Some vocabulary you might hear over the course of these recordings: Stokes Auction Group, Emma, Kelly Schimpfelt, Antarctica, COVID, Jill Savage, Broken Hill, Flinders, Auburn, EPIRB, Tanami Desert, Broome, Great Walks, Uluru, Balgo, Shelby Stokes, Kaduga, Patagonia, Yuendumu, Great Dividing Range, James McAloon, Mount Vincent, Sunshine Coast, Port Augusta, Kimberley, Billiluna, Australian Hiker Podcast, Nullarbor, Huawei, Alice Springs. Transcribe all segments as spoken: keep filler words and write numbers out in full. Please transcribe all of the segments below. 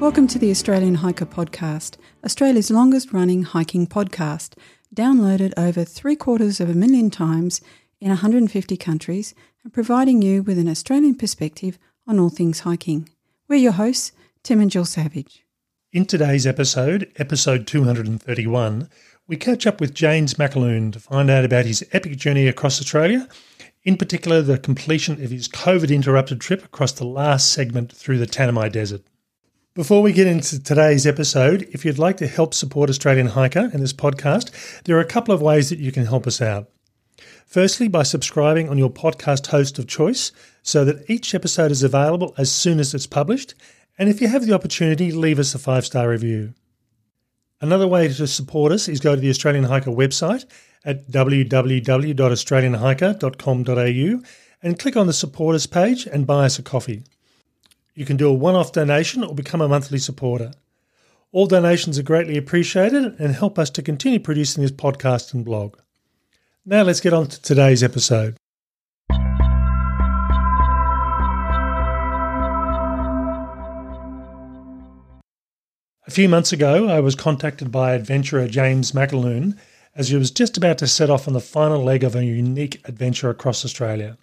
Welcome to the Australian Hiker Podcast, Australia's longest-running hiking podcast, downloaded over three-quarters of a million times in one hundred fifty countries and providing you with an Australian perspective on all things hiking. We're your hosts, Tim and Jill Savage. In today's episode, episode two hundred thirty-one, we catch up with James McAloon to find out about his epic journey across Australia, in particular the completion of his COVID-interrupted trip across the last segment through the Tanami Desert. Before we get into today's episode, if you'd like to help support Australian Hiker and this podcast, there are a couple of ways that you can help us out. Firstly, by subscribing on your podcast host of choice so that each episode is available as soon as it's published, and if you have the opportunity, leave us a five-star review. Another way to support us is go to the Australian Hiker website at w w w dot australian hiker dot com dot a u and click on the Support Us page and buy us a coffee. You can do a one-off donation or become a monthly supporter. All donations are greatly appreciated and help us to continue producing this podcast and blog. Now let's get on to today's episode. A few months ago, I was contacted by adventurer James McAloon as he was just about to set off on the final leg of a unique adventure across Australia.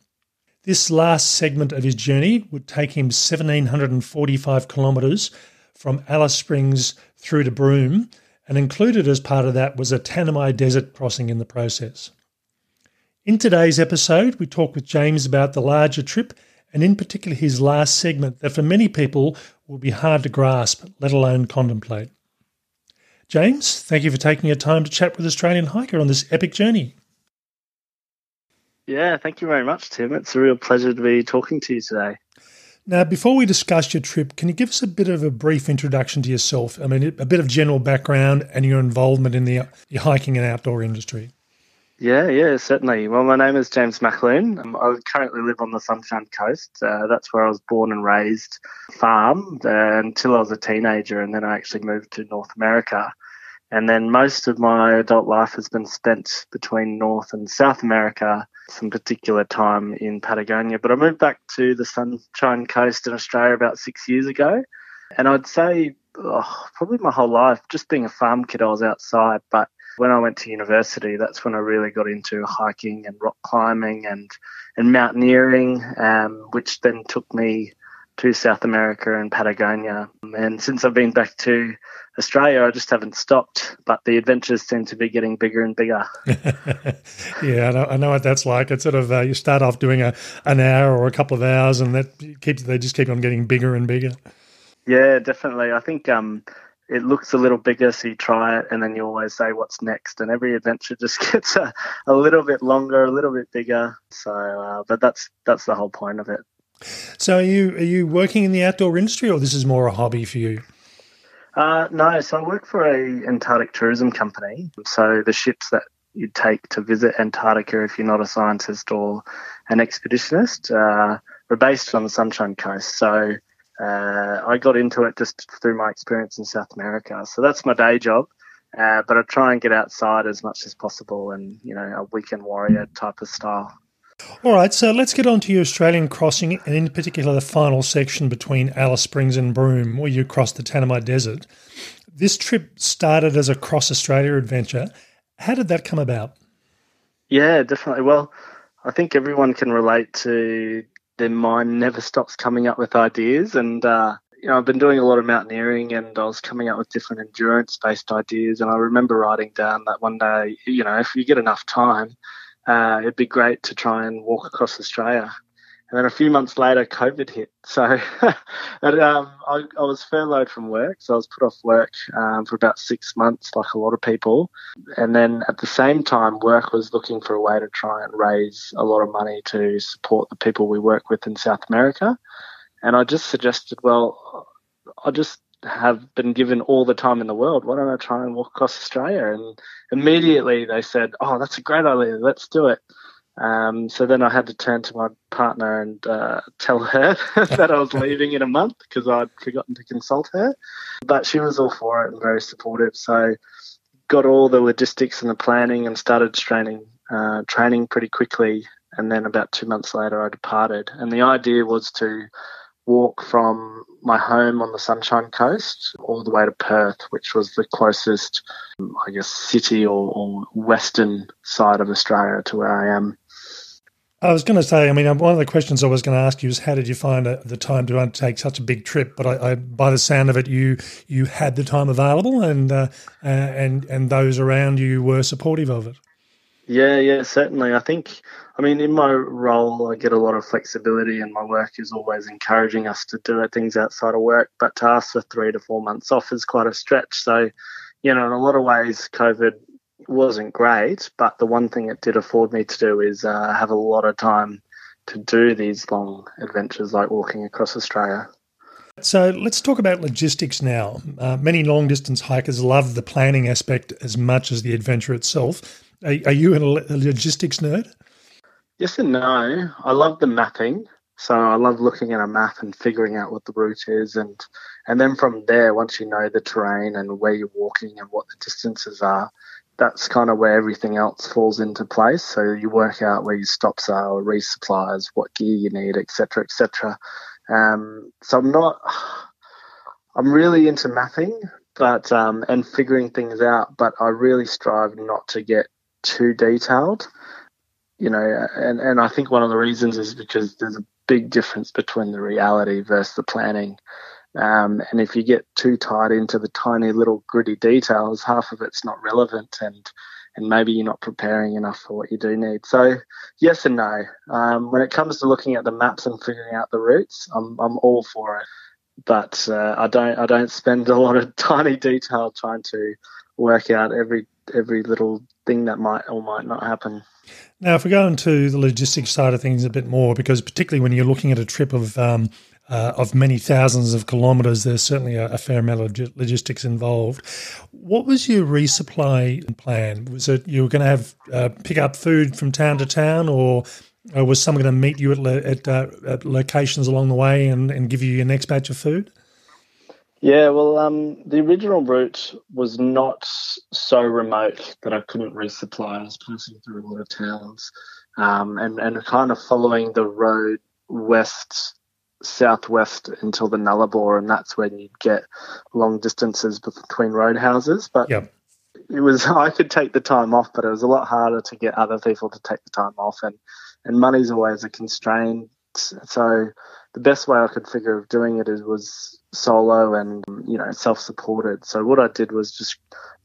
This last segment of his journey would take him one thousand seven hundred forty-five kilometres from Alice Springs through to Broome, and included as part of that was a Tanami Desert crossing in the process. In today's episode, we talk with James about the larger trip and in particular his last segment that for many people will be hard to grasp, let alone contemplate. James, thank you for taking your time to chat with Australian Hiker on this epic journey. Yeah, thank you very much, Tim. It's a real pleasure to be talking to you today. Now, before we discuss your trip, can you give us a bit of a brief introduction to yourself? I mean, a bit of general background and your involvement in the, the hiking and outdoor industry. Yeah, yeah, certainly. Well, my name is James McAloon. Um, I currently live on the Sunshine Coast. Uh, that's where I was born and raised, farmed uh, until I was a teenager, and then I actually moved to North America. And then most of my adult life has been spent between North and South America, some particular time in Patagonia. But I moved back to the Sunshine Coast in Australia about six years ago. And I'd say oh, probably my whole life, just being a farm kid, I was outside. But when I went to university, that's when I really got into hiking and rock climbing and, and mountaineering, um, which then took me to South America and Patagonia. And since I've been back to Australia, I just haven't stopped, but the adventures seem to be getting bigger and bigger. Yeah, I know, I know what that's like. It's sort of, uh, you start off doing a, an hour or a couple of hours and that keeps, they just keep on getting bigger and bigger. Yeah, definitely. I think um, it looks a little bigger, so you try it and then you always say what's next, and every adventure just gets a, a little bit longer, a little bit bigger. So, uh, but that's that's the whole point of it. So are you are you working in the outdoor industry, or this is more a hobby for you? Uh, no, so I work for a Antarctic tourism company. So the ships that you take to visit Antarctica, if you're not a scientist or an expeditionist, uh, are based on the Sunshine Coast. So uh, I got into it just through my experience in South America. So that's my day job, uh, but I try and get outside as much as possible, and you know, a weekend warrior type of style. All right, so let's get on to your Australian crossing, and in particular the final section between Alice Springs and Broome, where you crossed the Tanami Desert. This trip started as a Cross Australia adventure. How did that come about? Yeah, definitely. Well, I think everyone can relate to their mind never stops coming up with ideas, and uh, you know, I've been doing a lot of mountaineering, and I was coming up with different endurance-based ideas, and I remember writing down that one day, you know, if you get enough time, Uh, it'd be great to try and walk across Australia. And then a few months later, COVID hit. So and, um, I, I was furloughed from work, so I was put off work um, for about six months, like a lot of people. And then at the same time, work was looking for a way to try and raise a lot of money to support the people we work with in South America. And I just suggested, well, I just have been given all the time in the world. Why don't I try and walk across Australia? And immediately they said, oh, that's a great idea. Let's do it. Um, so then I had to turn to my partner and uh, tell her that I was leaving in a month because I'd forgotten to consult her. But she was all for it and very supportive. So got all the logistics and the planning and started training, uh, training pretty quickly. And then about two months later I departed. And the idea was to walk from my home on the Sunshine Coast all the way to Perth, which was the closest, I guess, city or, or western side of Australia to where I am. I was going to say, I mean, one of the questions I was going to ask you is how did you find uh, the time to undertake such a big trip? But I, I, by the sound of it, you you had the time available, and uh, uh, and and those around you were supportive of it. Yeah, yeah, certainly. I think, I mean, in my role, I get a lot of flexibility, and my work is always encouraging us to do things outside of work. But to ask for three to four months off is quite a stretch. So, you know, in a lot of ways, COVID wasn't great, but the one thing it did afford me to do is uh, have a lot of time to do these long adventures like walking across Australia. So let's talk about logistics now. Uh, many long-distance hikers love the planning aspect as much as the adventure itself. Are, are you a logistics nerd? Yes and no. I love the mapping. So I love looking at a map and figuring out what the route is, and and then from there, once you know the terrain and where you're walking and what the distances are, that's kind of where everything else falls into place. So you work out where your stops are or resupplies, what gear you need, et cetera, et cetera. Um, so I'm not, I'm really into mapping but um, and figuring things out, but I really strive not to get too detailed, you know, and, and I think one of the reasons is because there's a big difference between the reality versus the planning. Um, and if you get too tied into the tiny little gritty details, half of it's not relevant, and and maybe you're not preparing enough for what you do need. So yes and no. Um, when it comes to looking at the maps and figuring out the routes, I'm I'm all for it. But uh, I don't I don't spend a lot of tiny detail trying to work out every every little thing that might or might not happen. Now, if we go into the logistics side of things a bit more, because particularly when you're looking at a trip of um, uh, of many thousands of kilometres, there's certainly a, a fair amount of log- logistics involved. What was your resupply plan? Was it you were going to have uh, pick up food from town to town, or, or was someone going to meet you at, lo- at, uh, at locations along the way and, and give you your next batch of food? Yeah, well, um, the original route was not so remote that I couldn't resupply. I was passing through a lot of towns, um, and, and kind of following the road west, southwest until the Nullarbor, and that's when you'd get long distances between roadhouses. But yep. it was I could take the time off, but it was a lot harder to get other people to take the time off, and, and money's always a constraint. So the best way I could figure of doing it is was solo and, you know, self-supported. So what I did was just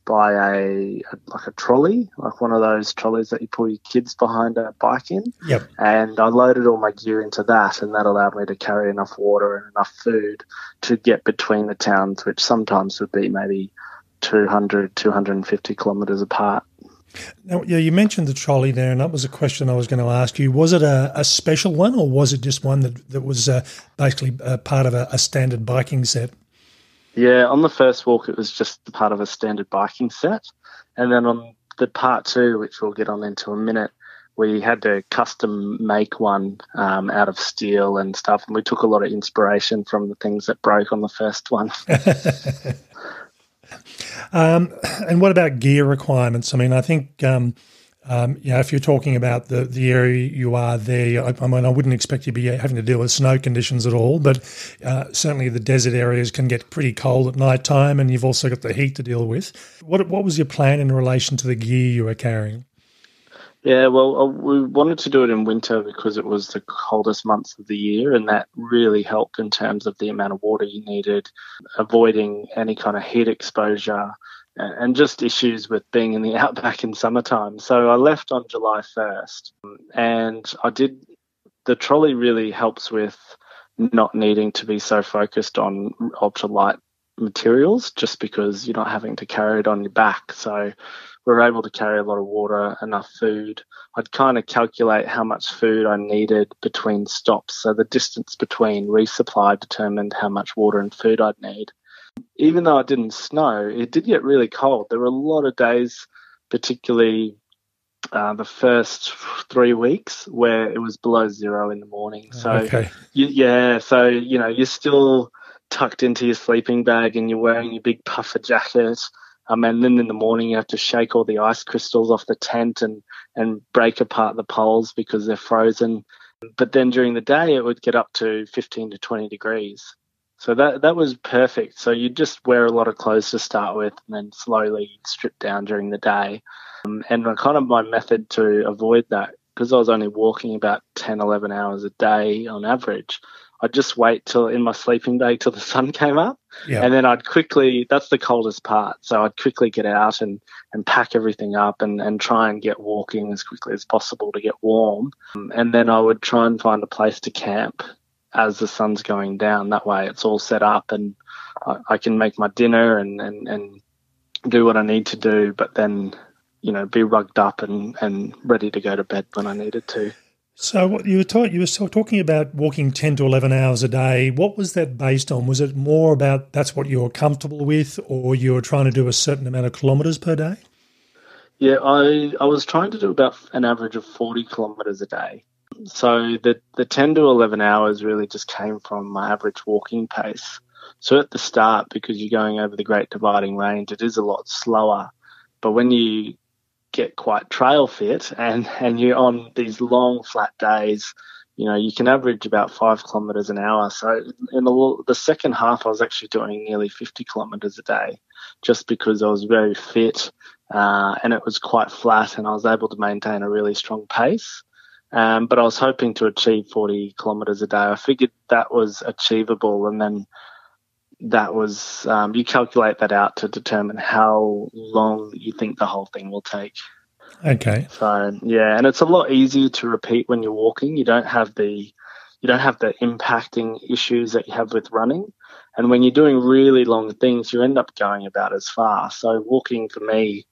buy a, a like a trolley, like one of those trolleys that you pull your kids behind a bike in. Yep. And I loaded all my gear into that, and that allowed me to carry enough water and enough food to get between the towns, which sometimes would be maybe two hundred, two hundred fifty kilometres apart. Now, yeah, you mentioned the trolley there, and that was a question I was going to ask you. Was it a, a special one, or was it just one that, that was uh, basically uh, part of a, a standard biking set? Yeah, on the first walk, it was just part of a standard biking set. And then on the part two, which we'll get on into a minute, we had to custom make one um, out of steel and stuff, and we took a lot of inspiration from the things that broke on the first one. Um, and what about gear requirements? I mean, I think, um, um, you know, if you're talking about the, the area you are there, I, I mean, I wouldn't expect you to be having to deal with snow conditions at all, but uh, certainly the desert areas can get pretty cold at night time, and you've also got the heat to deal with. What, what was your plan in relation to the gear you were carrying? Yeah, well, we wanted to do it in winter because it was the coldest months of the year, and that really helped in terms of the amount of water you needed, avoiding any kind of heat exposure and just issues with being in the outback in summertime. So I left on July first, and I did – the trolley really helps with not needing to be so focused on ultralight materials just because you're not having to carry it on your back. So – we were able to carry a lot of water, enough food. I'd kind of calculate how much food I needed between stops. So the distance between resupply determined how much water and food I'd need. Even though it didn't snow, it did get really cold. There were a lot of days, particularly uh, the first three weeks, where it was below zero in the morning. So, okay. you, yeah, so, you know, you're still tucked into your sleeping bag and you're wearing your big puffer jacket. Um, and then in the morning you have to shake all the ice crystals off the tent and, and break apart the poles because they're frozen. But then during the day, it would get up to fifteen to twenty degrees. So that that was perfect. So you just wear a lot of clothes to start with and then slowly strip down during the day. Um, and my, kind of my method to avoid that, because I was only walking about ten, eleven hours a day on average, I'd just wait till in my sleeping bag till the sun came up. Yeah. And then I'd quickly, that's the coldest part. So I'd quickly get out and, and pack everything up and, and try and get walking as quickly as possible to get warm. And then I would try and find a place to camp as the sun's going down. That way it's all set up and I, I can make my dinner and, and, and do what I need to do, but then, you know, be rugged up and, and ready to go to bed when I needed to. So what you were ta- you were still talking about walking ten to eleven hours a day. What was that based on? Was it more about that's what you're comfortable with, or you were trying to do a certain amount of kilometres per day? Yeah, I, I was trying to do about an average of forty kilometres a day. So the, the ten to eleven hours really just came from my average walking pace. So at the start, because you're going over the Great Dividing Range, it is a lot slower. But when you get quite trail fit and, and you're on these long flat days, you know, you can average about five kilometres an hour. So in the, the second half, I was actually doing nearly fifty kilometres a day just because I was very fit uh, and it was quite flat and I was able to maintain a really strong pace. Um, but I was hoping to achieve forty kilometres a day. I figured that was achievable, and then that was um, you calculate that out to determine how long you think the whole thing will take. Okay. So yeah, and it's a lot easier to repeat when you're walking. You don't have the you don't have the impacting issues that you have with running. And when you're doing really long things, you end up going about as far. So walking for me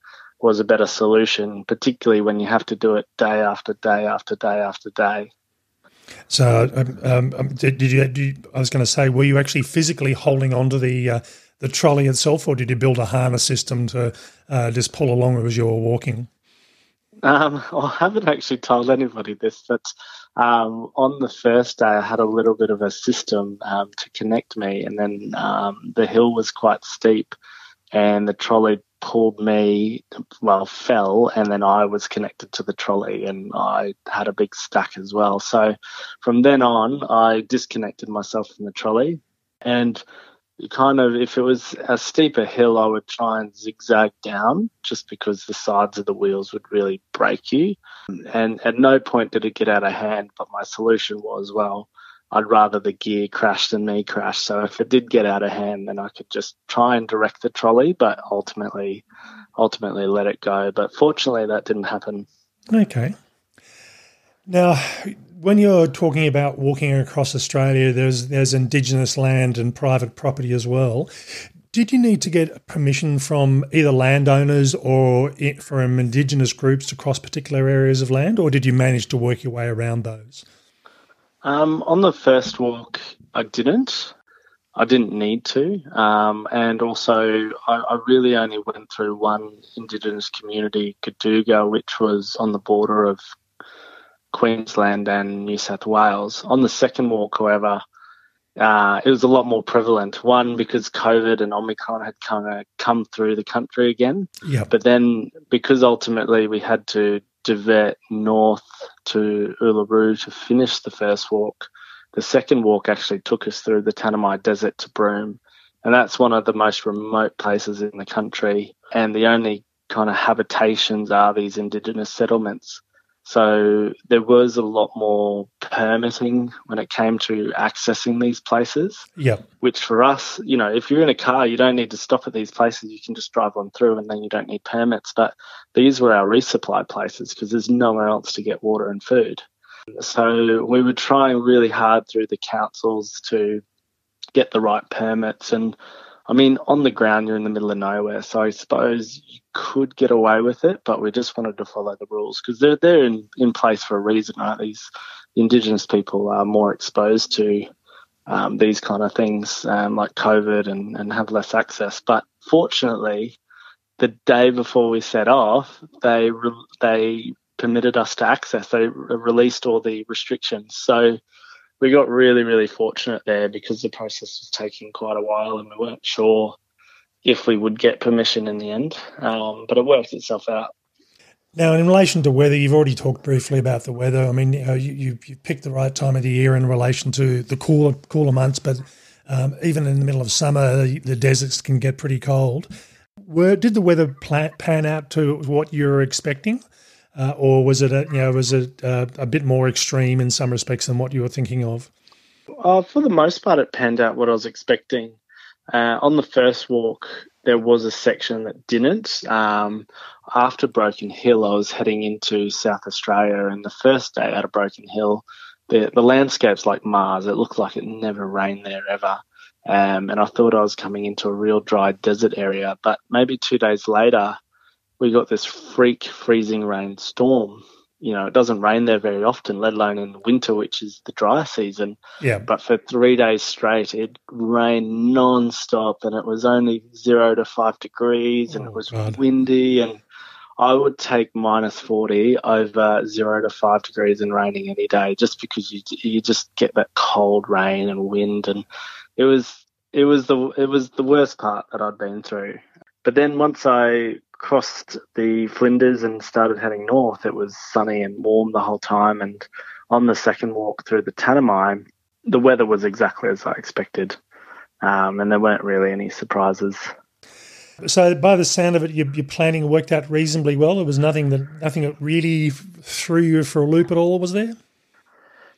was a better solution, particularly when you have to do it day after day after day after day. So, um, um, did, you, did you? I was going to say, were you actually physically holding onto the uh, the trolley itself, or did you build a harness system to uh, just pull along as you were walking? Um, I haven't actually told anybody this, but um, on the first day, I had a little bit of a system um, to connect me, and then um, the hill was quite steep, and the trolley pulled me, well, fell, and then I was connected to the trolley and I had a big stack as well. So from then on, I disconnected myself from the trolley, and kind of if it was a steeper hill, I would try and zigzag down just because the sides of the wheels would really break you. And at no point did it get out of hand, but my solution was, well, I'd rather the gear crash than me crash. So if it did get out of hand, then I could just try and direct the trolley, but ultimately ultimately let it go. But fortunately, that didn't happen. Okay. Now, when you're talking about walking across Australia, there's there's Indigenous land and private property as well. Did you need to get permission from either landowners or from Indigenous groups to cross particular areas of land, or did you manage to work your way around those? Um, on the first walk, I didn't. I didn't need to. Um, and also, I, I really only went through one Indigenous community, Kaduga, which was on the border of Queensland and New South Wales. On the second walk, however, uh, it was a lot more prevalent. One, because COVID and Omicron had kind of come through the country again. Yeah. But then, because ultimately we had to divert north to Uluru to finish the first walk. The second walk actually took us through the Tanami Desert to Broome, and that's one of the most remote places in the country, and the only kind of habitations are these Indigenous settlements. So there was a lot more permitting when it came to accessing these places, yeah. Which for us, you know, if you're in a car, you don't need to stop at these places. You can just drive on through and then you don't need permits. But these were our resupply places because there's nowhere else to get water and food. So we were trying really hard through the councils to get the right permits. And, I mean, on the ground, you're in the middle of nowhere, so I suppose you could get away with it, but we just wanted to follow the rules because they're, they're in, in place for a reason, right? These Indigenous people are more exposed to um, these kind of things um, like COVID and, and have less access. But fortunately, the day before we set off, they re- they permitted us to access. They re- released all the restrictions. So we got really, really fortunate there because the process was taking quite a while and we weren't sure if we would get permission in the end, um, but it worked itself out. Now, in relation to weather, you've already talked briefly about the weather. I mean, you know, you, you, you picked the right time of the year in relation to the cooler cooler months, but um, even in the middle of summer, the, the deserts can get pretty cold. Were, did the weather plan, pan out to what you were expecting, uh, or was it a, you know was it a, a bit more extreme in some respects than what you were thinking of? Uh, for the most part, it panned out what I was expecting. Uh, on the first walk, there was a section that didn't. Um, after Broken Hill, I was heading into South Australia, and the first day out of Broken Hill, the, the landscape's like Mars. It looked like it never rained there ever. Um, and I thought I was coming into a real dry desert area. But maybe two days later, we got this freak freezing rain storm. You know, it doesn't rain there very often, let alone in the winter, which is the dry season. Yeah. But for three days straight, it rained nonstop, and it was only zero to five degrees, and oh, it was God. windy. And I would take minus forty over zero to five degrees and raining any day, just because you you just get that cold rain and wind, and it was it was the it was the worst part that I'd been through. But then once I crossed the Flinders and started heading north, it was sunny and warm the whole time. And on the second walk through the Tanami, the weather was exactly as I expected, um, and there weren't really any surprises. So by the sound of it, your, your planning worked out reasonably well. There was nothing that nothing that really threw you for a loop at all, was there?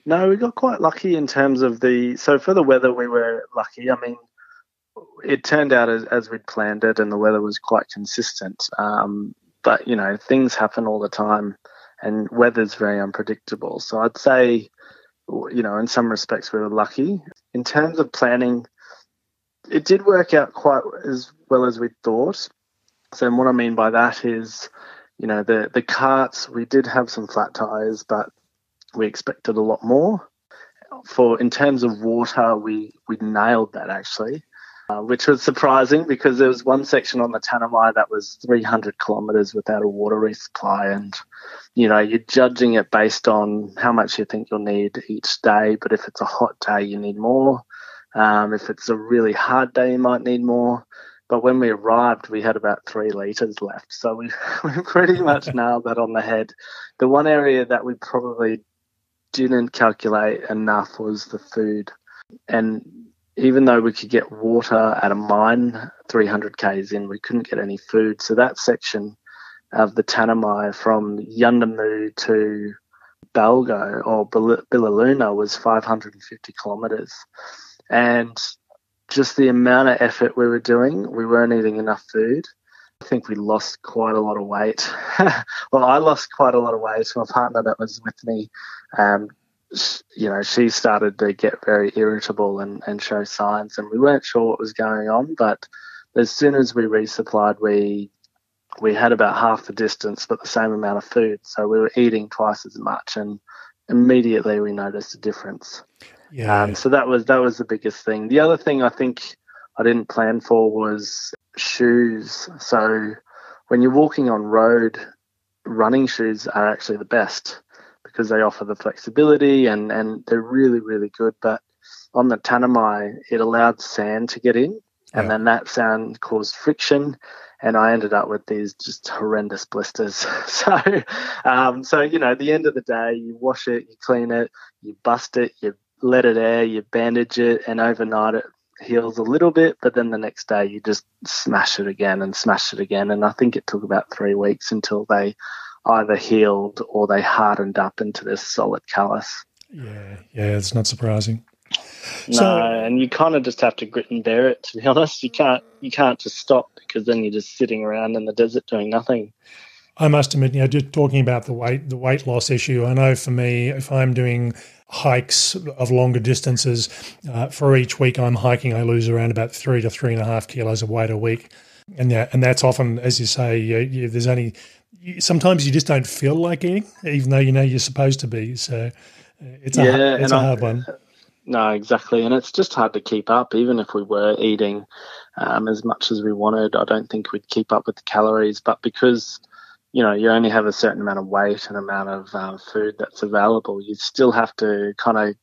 No, we got quite lucky in terms of the – so for the weather, we were lucky. I mean, it turned out as, as we'd planned it, and the weather was quite consistent. Um, but, you know, things happen all the time, and weather's very unpredictable. So I'd say, you know, in some respects we were lucky. In terms of planning, it did work out quite as well as we thought. So what I mean by that is, you know, the, the carts, we did have some flat tires, but we expected a lot more. For in terms of water, we, we nailed that actually. Uh, which was surprising, because there was one section on the Tanami that was three hundred kilometres without a water resupply, and you know, you're judging it based on how much you think you'll need each day. But if it's a hot day, you need more. Um, if it's a really hard day, you might need more. But when we arrived, we had about three litres left, so we, we pretty much nailed that on the head. The one area that we probably didn't calculate enough was the food, and even though we could get water at a mine three hundred kays in, we couldn't get any food. So that section of the Tanami from Yuendumu to Balgo or Billiluna was five hundred fifty kilometres. And just the amount of effort we were doing, we weren't eating enough food. I think we lost quite a lot of weight. Well, I lost quite a lot of weight. My partner that was with me, um, you know, she started to get very irritable and, and show signs, and we weren't sure what was going on. But as soon as we resupplied, we we had about half the distance but the same amount of food. So we were eating twice as much, and immediately we noticed a difference. Yeah. Um, so that was that was the biggest thing. The other thing I think I didn't plan for was shoes. So when you're walking on road, running shoes are actually the best, because they offer the flexibility and, and they're really, really good. But on the Tanami, it allowed sand to get in, and yeah. then that sand caused friction, and I ended up with these just horrendous blisters. So, um, so you know, at the end of the day, you wash it, you clean it, you bust it, you let it air, you bandage it, and overnight it heals a little bit, but then the next day you just smash it again and smash it again. And I think it took about three weeks until they either healed or they hardened up into this solid callus. Yeah, yeah, it's not surprising. No, so, and you kind of just have to grit and bear it, to be honest. You can't you can't just stop, because then you're just sitting around in the desert doing nothing. I must admit, you know, just talking about the weight the weight loss issue, I know for me, if I'm doing hikes of longer distances, uh, for each week I'm hiking, I lose around about three to three and a half kilos of weight a week. And yeah, and that's often, as you say, you, you, there's only you, sometimes you just don't feel like eating, even though you know you're supposed to be. So it's a, yeah, it's a I, hard one. No, exactly, and it's just hard to keep up. Even if we were eating um, as much as we wanted, I don't think we'd keep up with the calories. But because you know you only have a certain amount of weight and amount of um, food that's available, you still have to kind of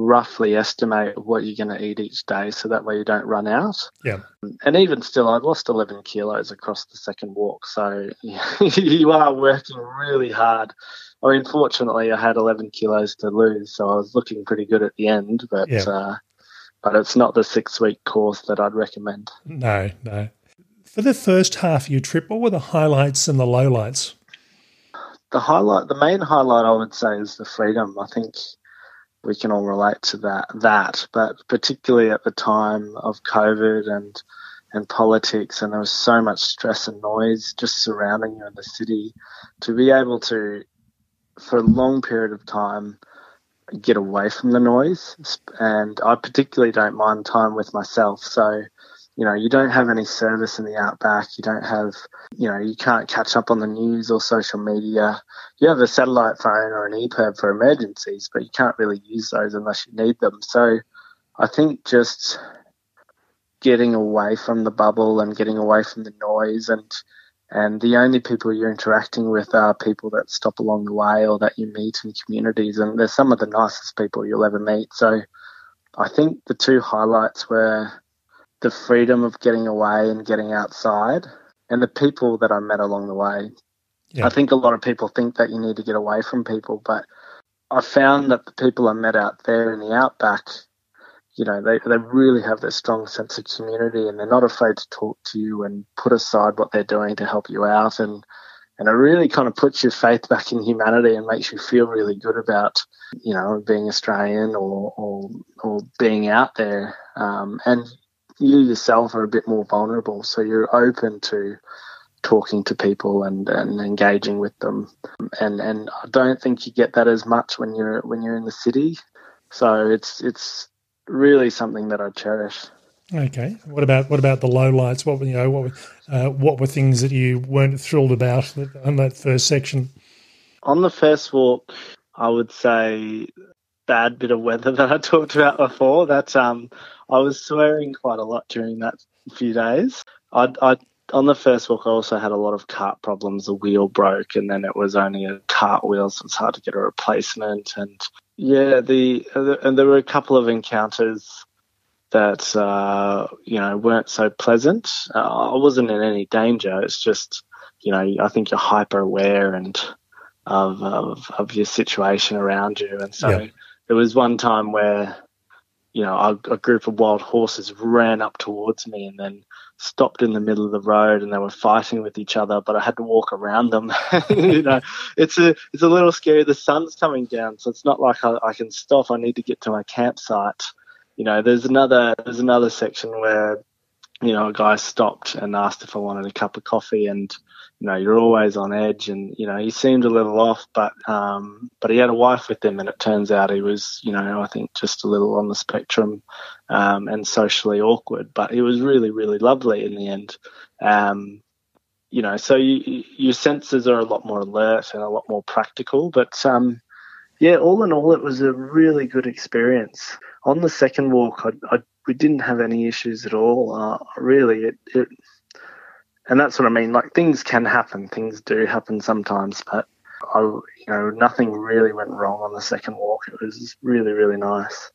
roughly estimate what you're going to eat each day so that way you don't run out. Yeah. And even still, I've lost eleven kilos across the second walk. So you are working really hard. I mean, fortunately, I had eleven kilos to lose, so I was looking pretty good at the end, but yeah. uh, but it's not the six-week course that I'd recommend. No, no. For the first half of your trip, what were the highlights and the lowlights? The highlight, the main highlight, I would say, is the freedom. I think we can all relate to that. That, but particularly at the time of COVID and and politics, and there was so much stress and noise just surrounding you in the city, to be able to, for a long period of time, get away from the noise. And I particularly don't mind time with myself. So, you know, you don't have any service in the outback. You don't have, you know, you can't catch up on the news or social media. You have a satellite phone or an E P I R B for emergencies, but you can't really use those unless you need them. So I think just getting away from the bubble and getting away from the noise, and And the only people you're interacting with are people that stop along the way or that you meet in communities. And they're some of the nicest people you'll ever meet. So I think the two highlights were the freedom of getting away and getting outside, and the people that I met along the way. Yeah. I think a lot of people think that you need to get away from people, but I found that the people I met out there in the outback, you know, they, they really have this strong sense of community, and they're not afraid to talk to you and put aside what they're doing to help you out. And, and it really kind of puts your faith back in humanity and makes you feel really good about, you know, being Australian or or, or being out there. Um, and you yourself are a bit more vulnerable, so you're open to talking to people and, and engaging with them. And and I don't think you get that as much when you're when you're in the city. So it's it's really something that I cherish. Okay. What about what about the lowlights? What were you know? What uh, what were things that you weren't thrilled about on that first section? On the first walk, I would say bad bit of weather that I talked about before. That um, I was swearing quite a lot during that few days. I, I on the first walk, I also had a lot of cart problems. The wheel broke, and then it was only a cart wheel, so it's hard to get a replacement. And Yeah, the and there were a couple of encounters that uh, you know weren't so pleasant. Uh, I wasn't in any danger. It's just, you know, I think you're hyper aware and of of, of your situation around you. And so yeah. There was one time where, you know, a, a group of wild horses ran up towards me and then stopped in the middle of the road, and they were fighting with each other, but I had to walk around them. You know, it's a it's a little scary. The sun's coming down, so it's not like I, I can stop. I need to get to my campsite. You know, there's another there's another section where, you know, a guy stopped and asked if I wanted a cup of coffee, and, you know, you're always on edge, and, you know, he seemed a little off, but um, but he had a wife with him, and it turns out he was, you know, I think just a little on the spectrum um, and socially awkward, but he was really, really lovely in the end. Um, you know, so you, your senses are a lot more alert and a lot more practical, but, um, yeah, all in all, it was a really good experience. On the second walk, I, I, we didn't have any issues at all, uh, really. It... it And that's what I mean. Like, things can happen. Things do happen sometimes, but I, you know, nothing really went wrong on the second walk. It was really, really nice.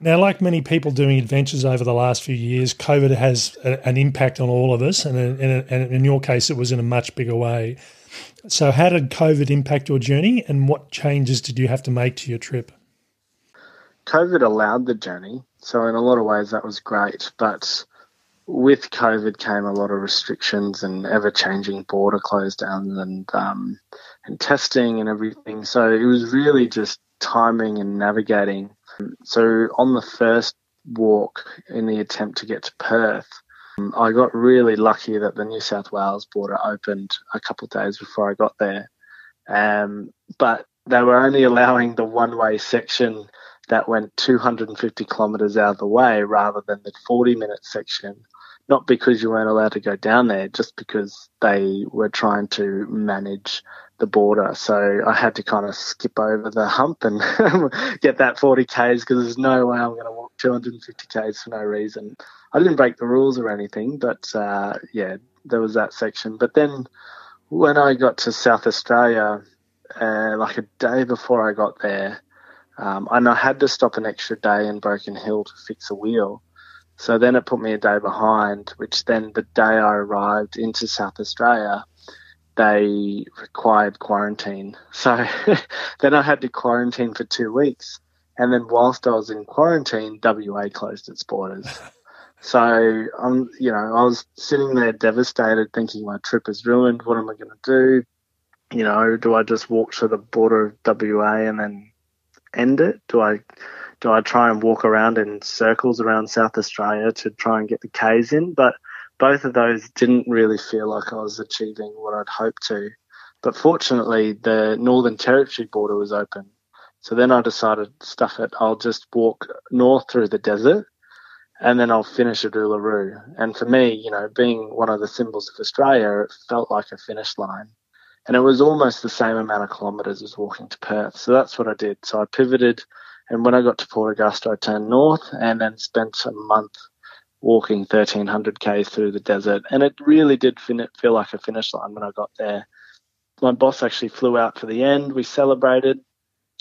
Now, like many people doing adventures over the last few years, COVID has a, an impact on all of us, and, a, and, a, and in your case, it was in a much bigger way. So how did COVID impact your journey, and what changes did you have to make to your trip? COVID allowed the journey, so in a lot of ways that was great, but with COVID came a lot of restrictions and ever-changing border closedowns and um, and testing and everything. So it was really just timing and navigating. So on the first walk, in the attempt to get to Perth, I got really lucky that the New South Wales border opened a couple of days before I got there. Um, but they were only allowing the one-way section that went two hundred fifty kilometres out of the way rather than the forty-minute section, not because you weren't allowed to go down there, just because they were trying to manage the border. So I had to kind of skip over the hump and get that forty kays, because there's no way I'm going to walk two hundred fifty kays for no reason. I didn't break the rules or anything, but, uh, yeah, there was that section. But then when I got to South Australia, uh, like a day before I got there, Um, and I had to stop an extra day in Broken Hill to fix a wheel. So then it put me a day behind, which then the day I arrived into South Australia, they required quarantine. So then I had to quarantine for two weeks. And then whilst I was in quarantine, W A closed its borders. So, I'm, you know, I was sitting there devastated thinking my trip is ruined. What am I going to do? You know, do I just walk to the border of W A and then end it? Do I do I try and walk around in circles around South Australia to try and get the Ks in? But both of those didn't really feel like I was achieving what I'd hoped to. But fortunately, the Northern Territory border was open. So then I decided, stuff it, I'll just walk north through the desert and then I'll finish at Uluru. And for me, you know, being one of the symbols of Australia, it felt like a finish line. And it was almost the same amount of kilometres as walking to Perth. So that's what I did. So I pivoted, and when I got to Port Augusta, I turned north and then spent a month walking thirteen hundred k's through the desert. And it really did fin- feel like a finish line when I got there. My boss actually flew out for the end. We celebrated.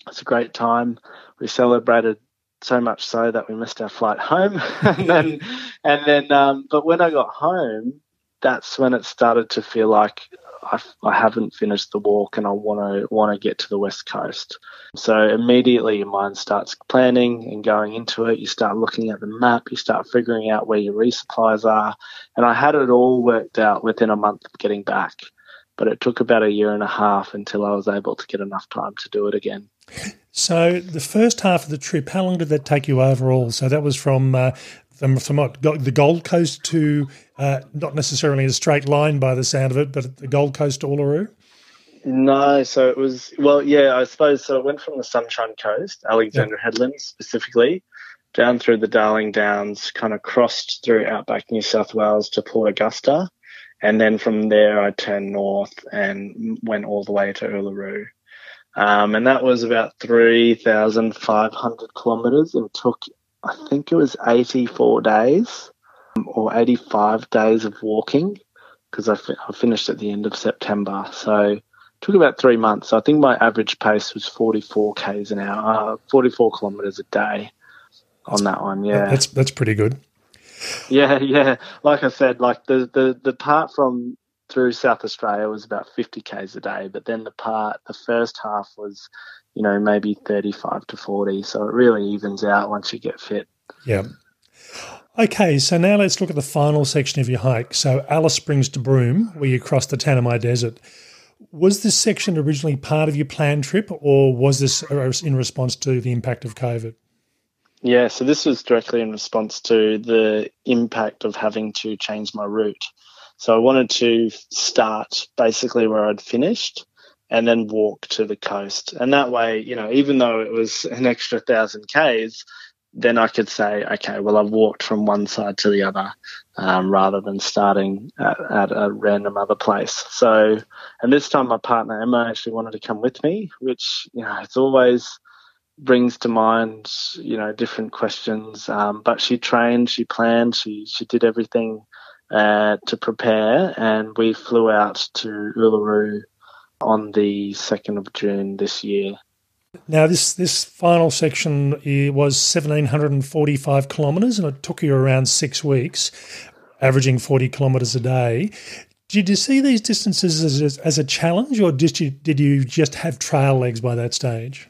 It's a great time. We celebrated so much so that we missed our flight home. and then, and then, um, but when I got home, that's when it started to feel like I, I haven't finished the walk and I want to want to get to the West Coast. So immediately your mind starts planning and going into it. You start looking at the map. You start figuring out where your resupplies are. And I had it all worked out within a month of getting back. But it took about a year and a half until I was able to get enough time to do it again. So the first half of the trip, how long did that take you overall? So that was from uh, from, from what, the Gold Coast to, uh, not necessarily a straight line by the sound of it, but the Gold Coast to Uluru? No, so it was, well, yeah, I suppose, so it went from the Sunshine Coast, Alexandra yeah. Headland specifically, down through the Darling Downs, kind of crossed through outback New South Wales to Port Augusta. And then from there, I turned north and went all the way to Uluru. Um, and that was about three thousand five hundred kilometres and took, I think it was eighty-four days or eighty-five days of walking because I, fi- I finished at the end of September. So it took about three months. I think my average pace was forty-four k's an hour, uh, forty-four kilometres a day on that one, yeah. That's, that's pretty good. Yeah, yeah. Like I said, like the, the, the part from through South Australia was about fifty k's a day, but then the part, the first half was, you know, maybe thirty-five to forty. So it really evens out once you get fit. Yeah. Okay, so now let's look at the final section of your hike. So Alice Springs to Broome, where you cross the Tanami Desert. Was this section originally part of your planned trip, or was this in response to the impact of COVID? Yeah, so this was directly in response to the impact of having to change my route. So I wanted to start basically where I'd finished and then walk to the coast. And that way, you know, even though it was an extra thousand Ks, then I could say, okay, well, I've walked from one side to the other um, rather than starting at, at a random other place. So, and this time my partner Emma actually wanted to come with me, which, you know, it's always brings to mind, you know, different questions. Um, but she trained, she planned, she she did everything uh, to prepare, and we flew out to Uluru on the second of June this year. Now, this this final section was one thousand seven hundred forty-five kilometres, and it took you around six weeks, averaging forty kilometres a day. Did you see these distances as as a challenge, or did you, did you just have trail legs by that stage?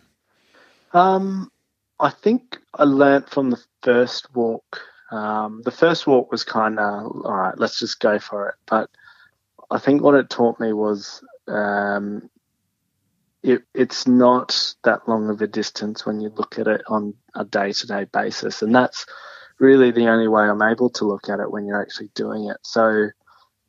Um, I think I learnt from the first walk. Um, the first walk was kind of, all right, let's just go for it. But I think what it taught me was um, it, it's not that long of a distance when you look at it on a day-to-day basis. And that's really the only way I'm able to look at it when you're actually doing it. So,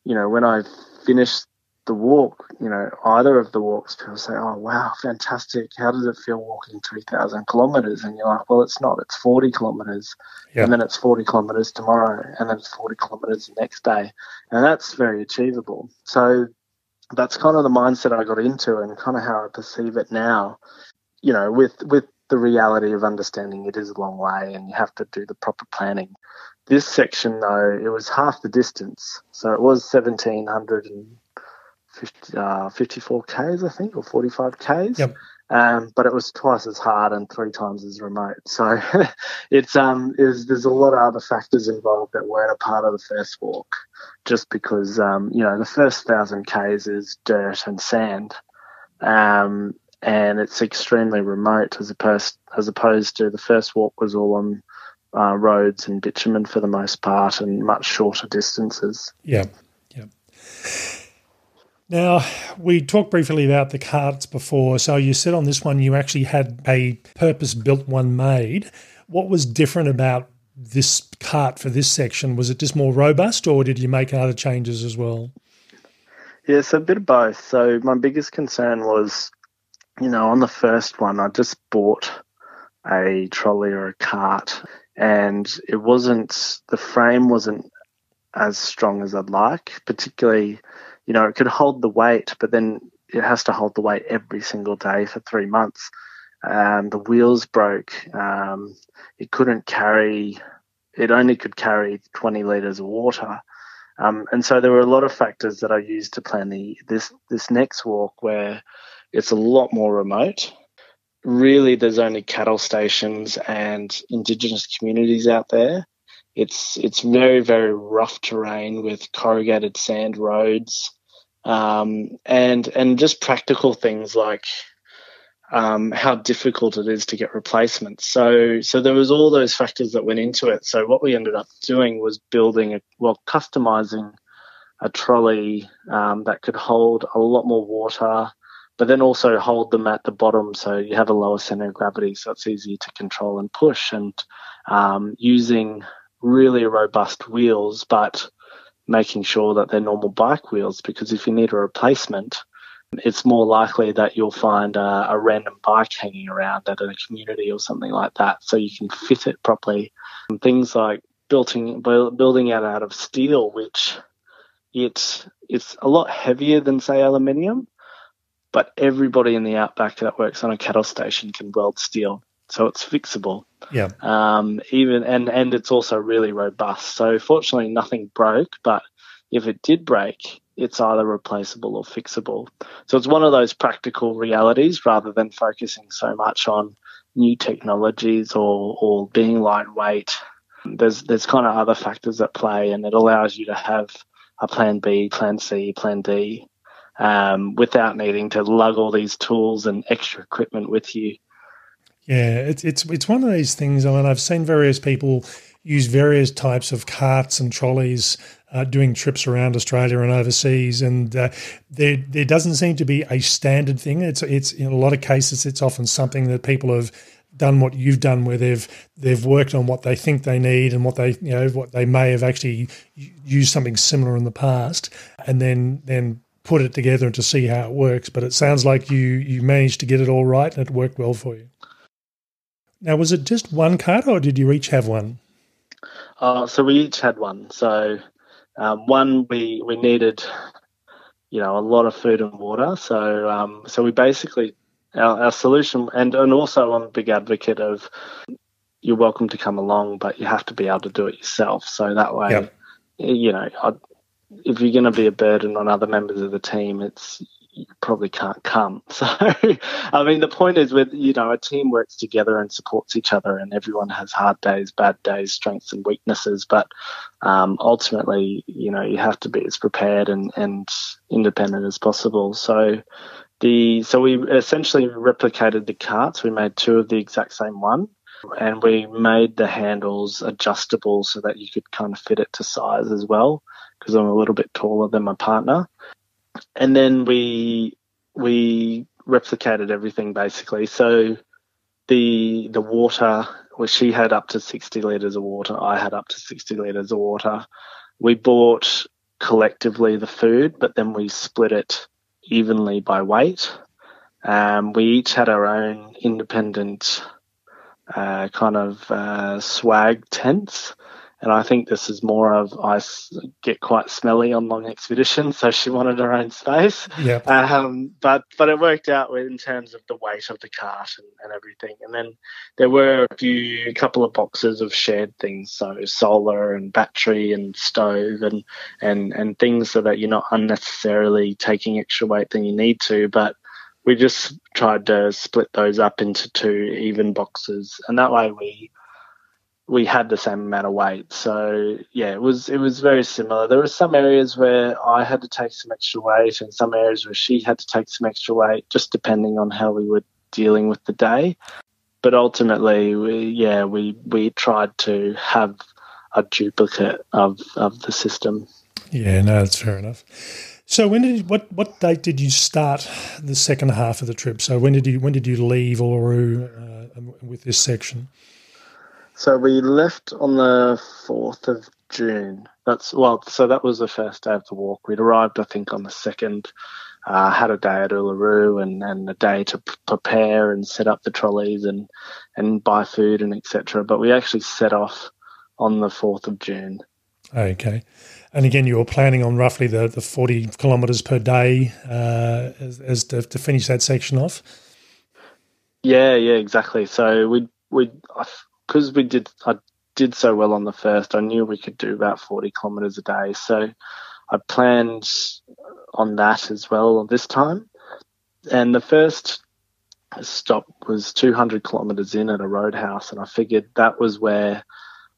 you know, when I finished the walk, you know, either of the walks, people say, oh, wow, fantastic. How does it feel walking three thousand kilometres? And you're like, well, it's not. It's forty kilometres. Yeah. And then it's forty kilometres tomorrow. And then it's forty kilometres the next day. And that's very achievable. So that's kind of the mindset I got into and kind of how I perceive it now, you know, with, with the reality of understanding it is a long way and you have to do the proper planning. This section, though, it was half the distance. So it was seventeen hundred and fifty, uh, fifty-four k's, I think, or forty-five k's. Yep. Um, but it was twice as hard and three times as remote. So it's um, is there's a lot of other factors involved that weren't a part of the first walk, just because um, you know the first thousand k's is dirt and sand, um, and it's extremely remote as opposed as opposed to the first walk was all on uh, roads and bitumen for the most part and much shorter distances. Yeah, yeah. Now, we talked briefly about the carts before. So you said on this one you actually had a purpose-built one made. What was different about this cart for this section? Was it just more robust, or did you make other changes as well? Yes, a bit of both. So my biggest concern was, you know, on the first one, I just bought a trolley or a cart, and it wasn't – the frame wasn't as strong as I'd like, particularly – you know, it could hold the weight, but then it has to hold the weight every single day for three months. Um, the wheels broke. Um, it couldn't carry, it only could carry twenty litres of water. Um, and so there were a lot of factors that I used to plan the this, this next walk where it's a lot more remote. Really, there's only cattle stations and Indigenous communities out there. It's it's very, very rough terrain with corrugated sand roads, um, and and just practical things like um, how difficult it is to get replacements. So so there was all those factors that went into it. So what we ended up doing was building, a, well, customizing a trolley um, that could hold a lot more water, but then also hold them at the bottom so you have a lower center of gravity, so it's easier to control and push, and um, using really robust wheels, but making sure that they're normal bike wheels, because if you need a replacement, it's more likely that you'll find a, a random bike hanging around at a community or something like that, so you can fit it properly. And things like building building out out of steel, which it's it's a lot heavier than, say, aluminium, but everybody in the outback that works on a cattle station can weld steel. So it's fixable. Yeah. Um, even and, and it's also really robust. So fortunately nothing broke, but if it did break, it's either replaceable or fixable. So it's one of those practical realities rather than focusing so much on new technologies or, or being lightweight. There's there's kind of other factors at play, and it allows you to have a plan B, plan C, plan D, um, without needing to lug all these tools and extra equipment with you. Yeah, it's it's it's one of these things. I mean, I've seen various people use various types of carts and trolleys uh, doing trips around Australia and overseas, and uh, there there doesn't seem to be a standard thing. It's it's in a lot of cases, it's often something that people have done what you've done, where they've they've worked on what they think they need and what they you know what they may have actually used something similar in the past, and then then. put it together and to see how it works. But it sounds like you you managed to get it all right and it worked well for you. Now, was it just one cart, or did you each have one? Uh, so we each had one. So um, one, we, we needed, you know, a lot of food and water. So um, so we basically, our, our solution, and, and also I'm a big advocate of you're welcome to come along, but you have to be able to do it yourself. So that way, yep. you know, I, if you're going to be a burden on other members of the team, it's you probably can't come. So, I mean, the point is with, you know, a team works together and supports each other, and everyone has hard days, bad days, strengths and weaknesses. But um, ultimately, you know, you have to be as prepared and, and independent as possible. So the so we essentially replicated the carts. We made two of the exact same one. And we made the handles adjustable so that you could kind of fit it to size as well, because I'm a little bit taller than my partner. And then we we replicated everything basically. So the the water, well, she had up to sixty litres of water. I had up to sixty litres of water. We bought collectively the food, but then we split it evenly by weight. Um, we each had our own independent uh, kind of uh, swag tents. And I think this is more of, I get quite smelly on long expeditions, so she wanted her own space. Yeah. Um, but but it worked out in terms of the weight of the cart and, and everything. And then there were a few, a couple of boxes of shared things, so solar and battery and stove and and and things, so that you're not unnecessarily taking extra weight than you need to, but we just tried to split those up into two even boxes, and that way we we had the same amount of weight. So yeah, it was it was very similar. There were some areas where I had to take some extra weight and some areas where she had to take some extra weight, just depending on how we were dealing with the day. But ultimately, we, yeah, we we tried to have a duplicate of, of the system. Yeah, no, that's fair enough. So when did what what date did you start the second half of the trip? So when did you when did you leave Uluru uh, with this section? So we left on the fourth of June. That's well. So that was the first day of the walk. We'd arrived, I think, on the second. Uh, had a day at Uluru and, and a day to p- prepare and set up the trolleys and, and buy food and et cetera. But we actually set off on the fourth of June. Okay, and again, you were planning on roughly the, the forty kilometres per day uh, as, as to, to finish that section off. Yeah, yeah, exactly. So we we because we did I did so well on the first, I knew we could do about forty kilometres a day. So I planned on that as well this time, and the first stop was two hundred kilometers in at a roadhouse, and I figured that was where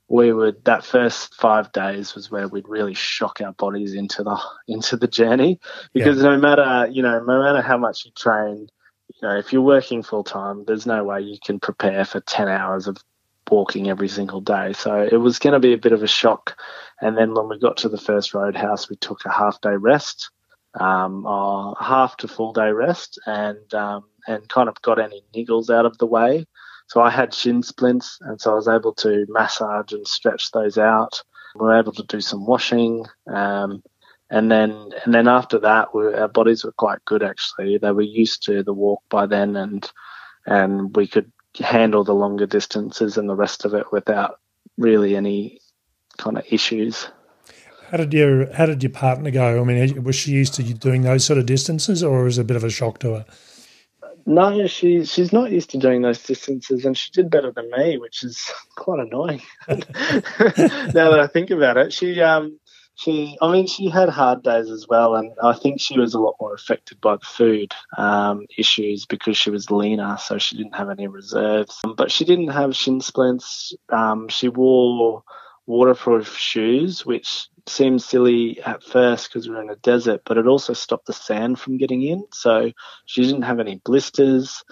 we would that first five days was where we'd really shock our bodies into the into the journey, because yeah. no matter you know no matter how much you train, you know if you're working full time, there's no way you can prepare for ten hours of walking every single day. So it was going to be a bit of a shock. And then when we got to the first roadhouse, we took a half day rest, um, or half to full day rest, and um, and kind of got any niggles out of the way. So I had shin splints, and so I was able to massage and stretch those out. We were able to do some washing, um, and then and then after that, we, our bodies were quite good actually. They were used to the walk by then, and and we could handle the longer distances and the rest of it without really any kind of issues. How did your How did your partner go? I mean, was she used to you doing those sort of distances, or was it a bit of a shock to her? No, she she's not used to doing those distances, and she did better than me, which is quite annoying. Now that I think about it, she um she I mean she had hard days as well, and I think she was a lot more affected by the food um, issues because she was leaner, so she didn't have any reserves. Um, but she didn't have shin splints. Um, she wore waterproof shoes, which seemed silly at first because we were in a desert, but it also stopped the sand from getting in. So she didn't have any blisters.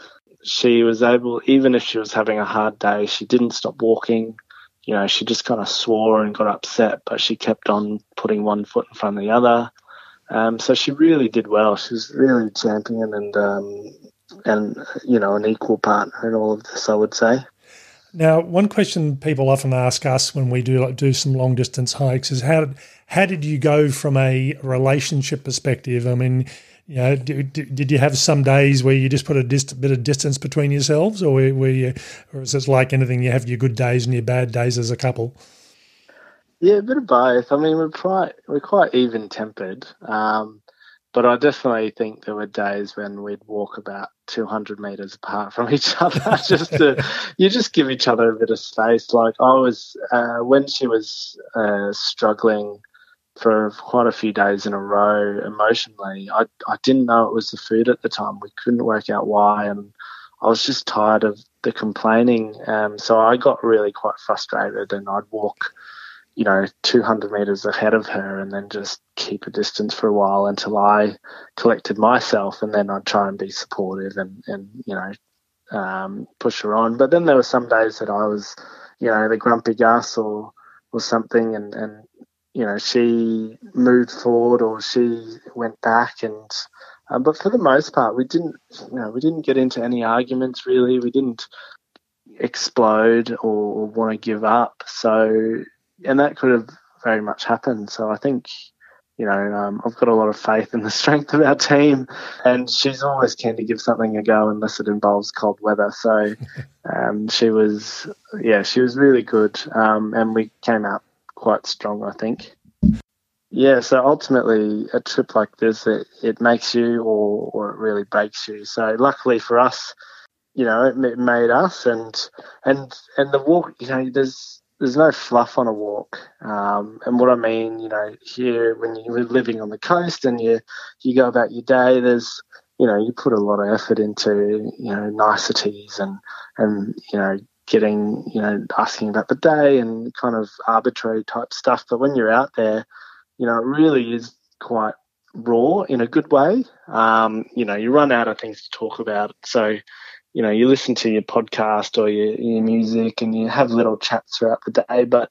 She was able, even if she was having a hard day, she didn't stop walking. You know, she just kind of swore and got upset, but she kept on putting one foot in front of the other. Um, so she really did well. She was really a champion and, um, and you know, an equal partner in all of this, I would say. Now, one question people often ask us when we do like, do some long distance hikes is how did, how did you go from a relationship perspective? I mean, you know, did, did you have some days where you just put a dist- bit of distance between yourselves, or were you, or is it like anything? You have your good days and your bad days as a couple. Yeah, a bit of both. I mean, we're quite we're quite even tempered, um, but I definitely think there were days when we'd walk about two hundred meters apart from each other just to you just give each other a bit of space. Like I was uh when she was uh struggling for quite a few days in a row emotionally, I, I didn't know it was the food at the time. We couldn't work out why, and I was just tired of the complaining, um so I got really quite frustrated, and I'd walk you know, two hundred metres ahead of her and then just keep a distance for a while until I collected myself, and then I'd try and be supportive and, and you know, um, push her on. But then there were some days that I was, you know, the grumpy Gus or, or something, and, and, you know, she moved forward or she went back. And uh, but for the most part, we didn't, you know, we didn't get into any arguments really. We didn't explode or, or want to give up. So... And that could have very much happened. So I think, you know, um, I've got a lot of faith in the strength of our team, and she's always keen to give something a go unless it involves cold weather. So um, she was, yeah, she was really good, um, and we came out quite strong, I think. Yeah, so ultimately a trip like this, it, it makes you or, or it really breaks you. So luckily for us, you know, it, it made us, and, and, and the walk, you know, there's, There's no fluff on a walk, um, and what I mean, you know, here when you're living on the coast and you you go about your day, there's you know, you put a lot of effort into, you know, niceties and, and, you know, getting, you know, asking about the day and kind of arbitrary type stuff. But when you're out there, you know, it really is quite raw in a good way. Um, you know, you run out of things to talk about. So, you know, you listen to your podcast or your, your music and you have little chats throughout the day, but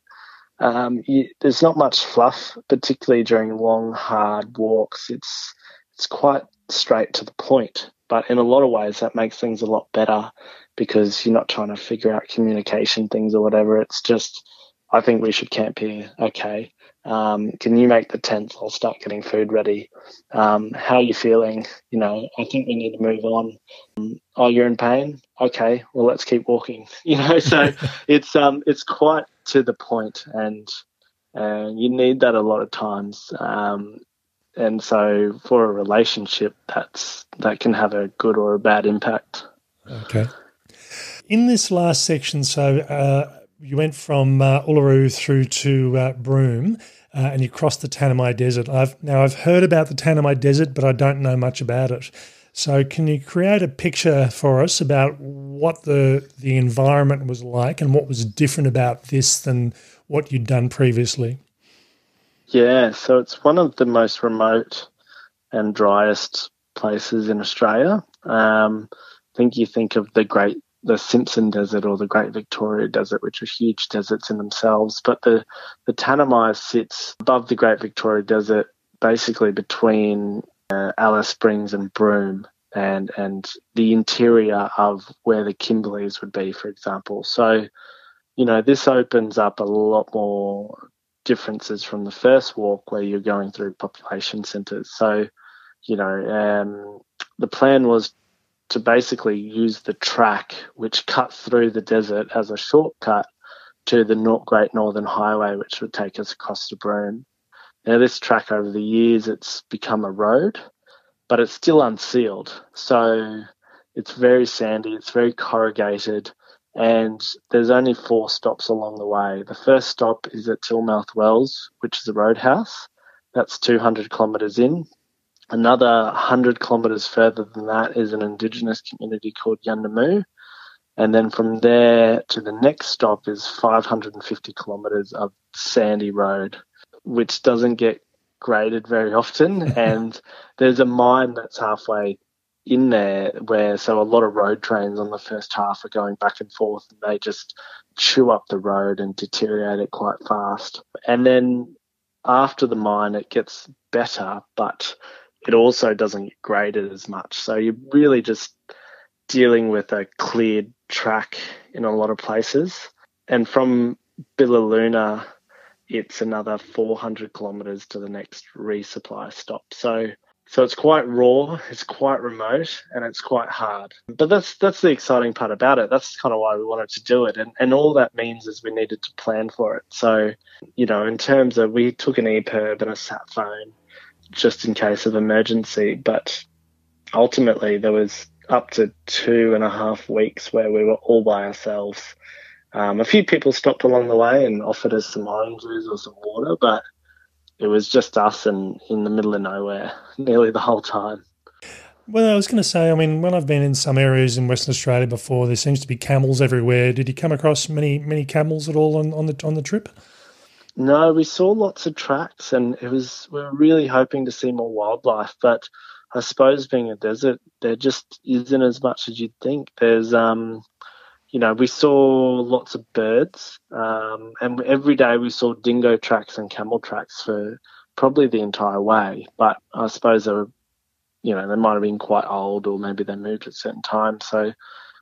um, you, there's not much fluff, particularly during long, hard walks. It's, it's quite straight to the point. But in a lot of ways, that makes things a lot better because you're not trying to figure out communication things or whatever. It's just, I think we should camp here. Okay. Um, can you make the tent? I'll start getting food ready. Um, how are you feeling? You know, I think we need to move on. Um, oh, you're in pain? Okay. Well, let's keep walking. You know, so it's um, it's quite to the point, and uh, you need that a lot of times. Um, and so for a relationship, that's that can have a good or a bad impact. Okay. In this last section, so uh, you went from uh, Uluru through to uh, Broome, uh, and you crossed the Tanami Desert. I've now I've heard about the Tanami Desert, but I don't know much about it. So can you create a picture for us about what the the environment was like and what was different about this than what you'd done previously? Yeah, so it's one of the most remote and driest places in Australia. Um, I think you think of the Great the Simpson Desert or the Great Victoria Desert, which are huge deserts in themselves. But the, the Tanami sits above the Great Victoria Desert, basically between uh, Alice Springs and Broome and, and the interior of where the Kimberleys would be, for example. So, you know, this opens up a lot more differences from the first walk where you're going through population centres. So, you know, um, the plan was to basically use the track which cuts through the desert as a shortcut to the Great Northern Highway, which would take us across to Broome. Now, this track over the years, it's become a road, but it's still unsealed. So it's very sandy, it's very corrugated, and there's only four stops along the way. The first stop is at Tillmouth Wells, which is a roadhouse. That's two hundred kilometres in. Another one hundred kilometres further than that is an Indigenous community called Yuendumu. And then from there to the next stop is five hundred fifty kilometres of sandy road, which doesn't get graded very often. And there's a mine that's halfway in there where so a lot of road trains on the first half are going back and forth and they just chew up the road and deteriorate it quite fast. And then after the mine, it gets better, but it also doesn't get graded as much. So you're really just dealing with a cleared track in a lot of places. And from Billiluna, it's another four hundred kilometres to the next resupply stop. So so it's quite raw, it's quite remote, and it's quite hard. But that's that's the exciting part about it. That's kind of why we wanted to do it. And and all that means is we needed to plan for it. So, you know, in terms of we took an E P I R B and a sat phone, just in case of emergency, but ultimately there was up to two and a half weeks where we were all by ourselves. Um, a few people stopped along the way and offered us some oranges or some water, but it was just us and in the middle of nowhere nearly the whole time. Well, I was going to say, I mean, when I've been in some areas in Western Australia before, there seems to be camels everywhere. Did you come across many, many camels at all on, on the on the trip? No, we saw lots of tracks and it was we were really hoping to see more wildlife, but I suppose being a desert, there just isn't as much as you'd think. There's, um, you know, we saw lots of birds um, and every day we saw dingo tracks and camel tracks for probably the entire way, but I suppose they were, you know, they might have been quite old or maybe they moved at certain times. So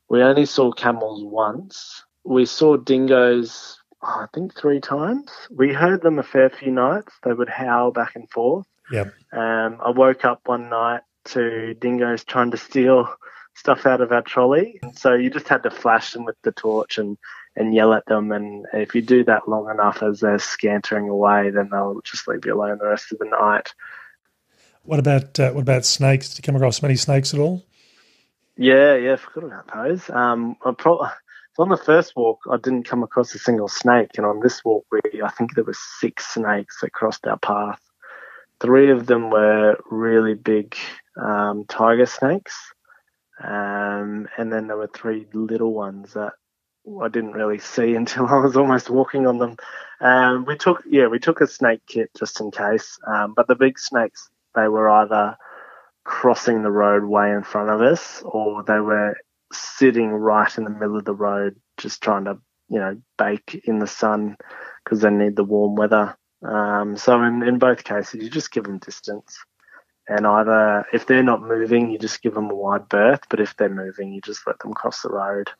we only saw camels once. We saw dingoes I think three times. We heard them a fair few nights. They would howl back and forth. Yeah. Um, I woke up one night to dingoes trying to steal stuff out of our trolley. So you just had to flash them with the torch and, and yell at them. And if you do that long enough as they're scantering away, then they'll just leave you alone the rest of the night. What about uh, what about snakes? Did you come across many snakes at all? Yeah, yeah, I forgot about those. Um, I probably... So on the first walk, I didn't come across a single snake, and on this walk, we I think there were six snakes that crossed our path. Three of them were really big um, tiger snakes. Um, and then there were three little ones that I didn't really see until I was almost walking on them. Um, we took, yeah, we took a snake kit just in case. Um, but the big snakes, they were either crossing the road way in front of us, or they were sitting right in the middle of the road, just trying to, you know, bake in the sun because they need the warm weather. Um, so in, in both cases, you just give them distance. And either if they're not moving, you just give them a wide berth. But if they're moving, you just let them cross the road.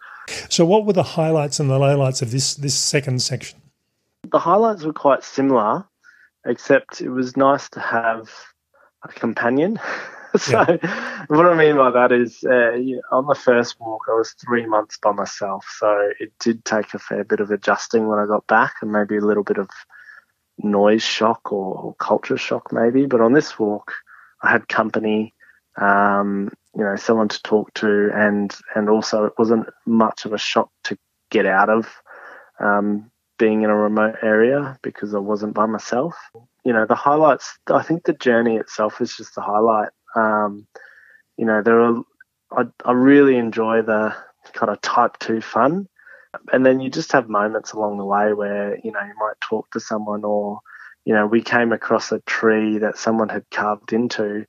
So what were the highlights and the lowlights of this, this second section? The highlights were quite similar, except it was nice to have a companion. So yeah. What I mean by that is uh, on the first walk, I was three months by myself. So it did take a fair bit of adjusting when I got back, and maybe a little bit of noise shock or, or culture shock maybe. But on this walk, I had company, um, you know, someone to talk to, and and also it wasn't much of a shock to get out of um, being in a remote area because I wasn't by myself. You know, the highlights, I think the journey itself is just the highlight. Um, you know, there are, I, I really enjoy the kind of type two fun. And then you just have moments along the way where, you know, you might talk to someone, or, you know, we came across a tree that someone had carved into,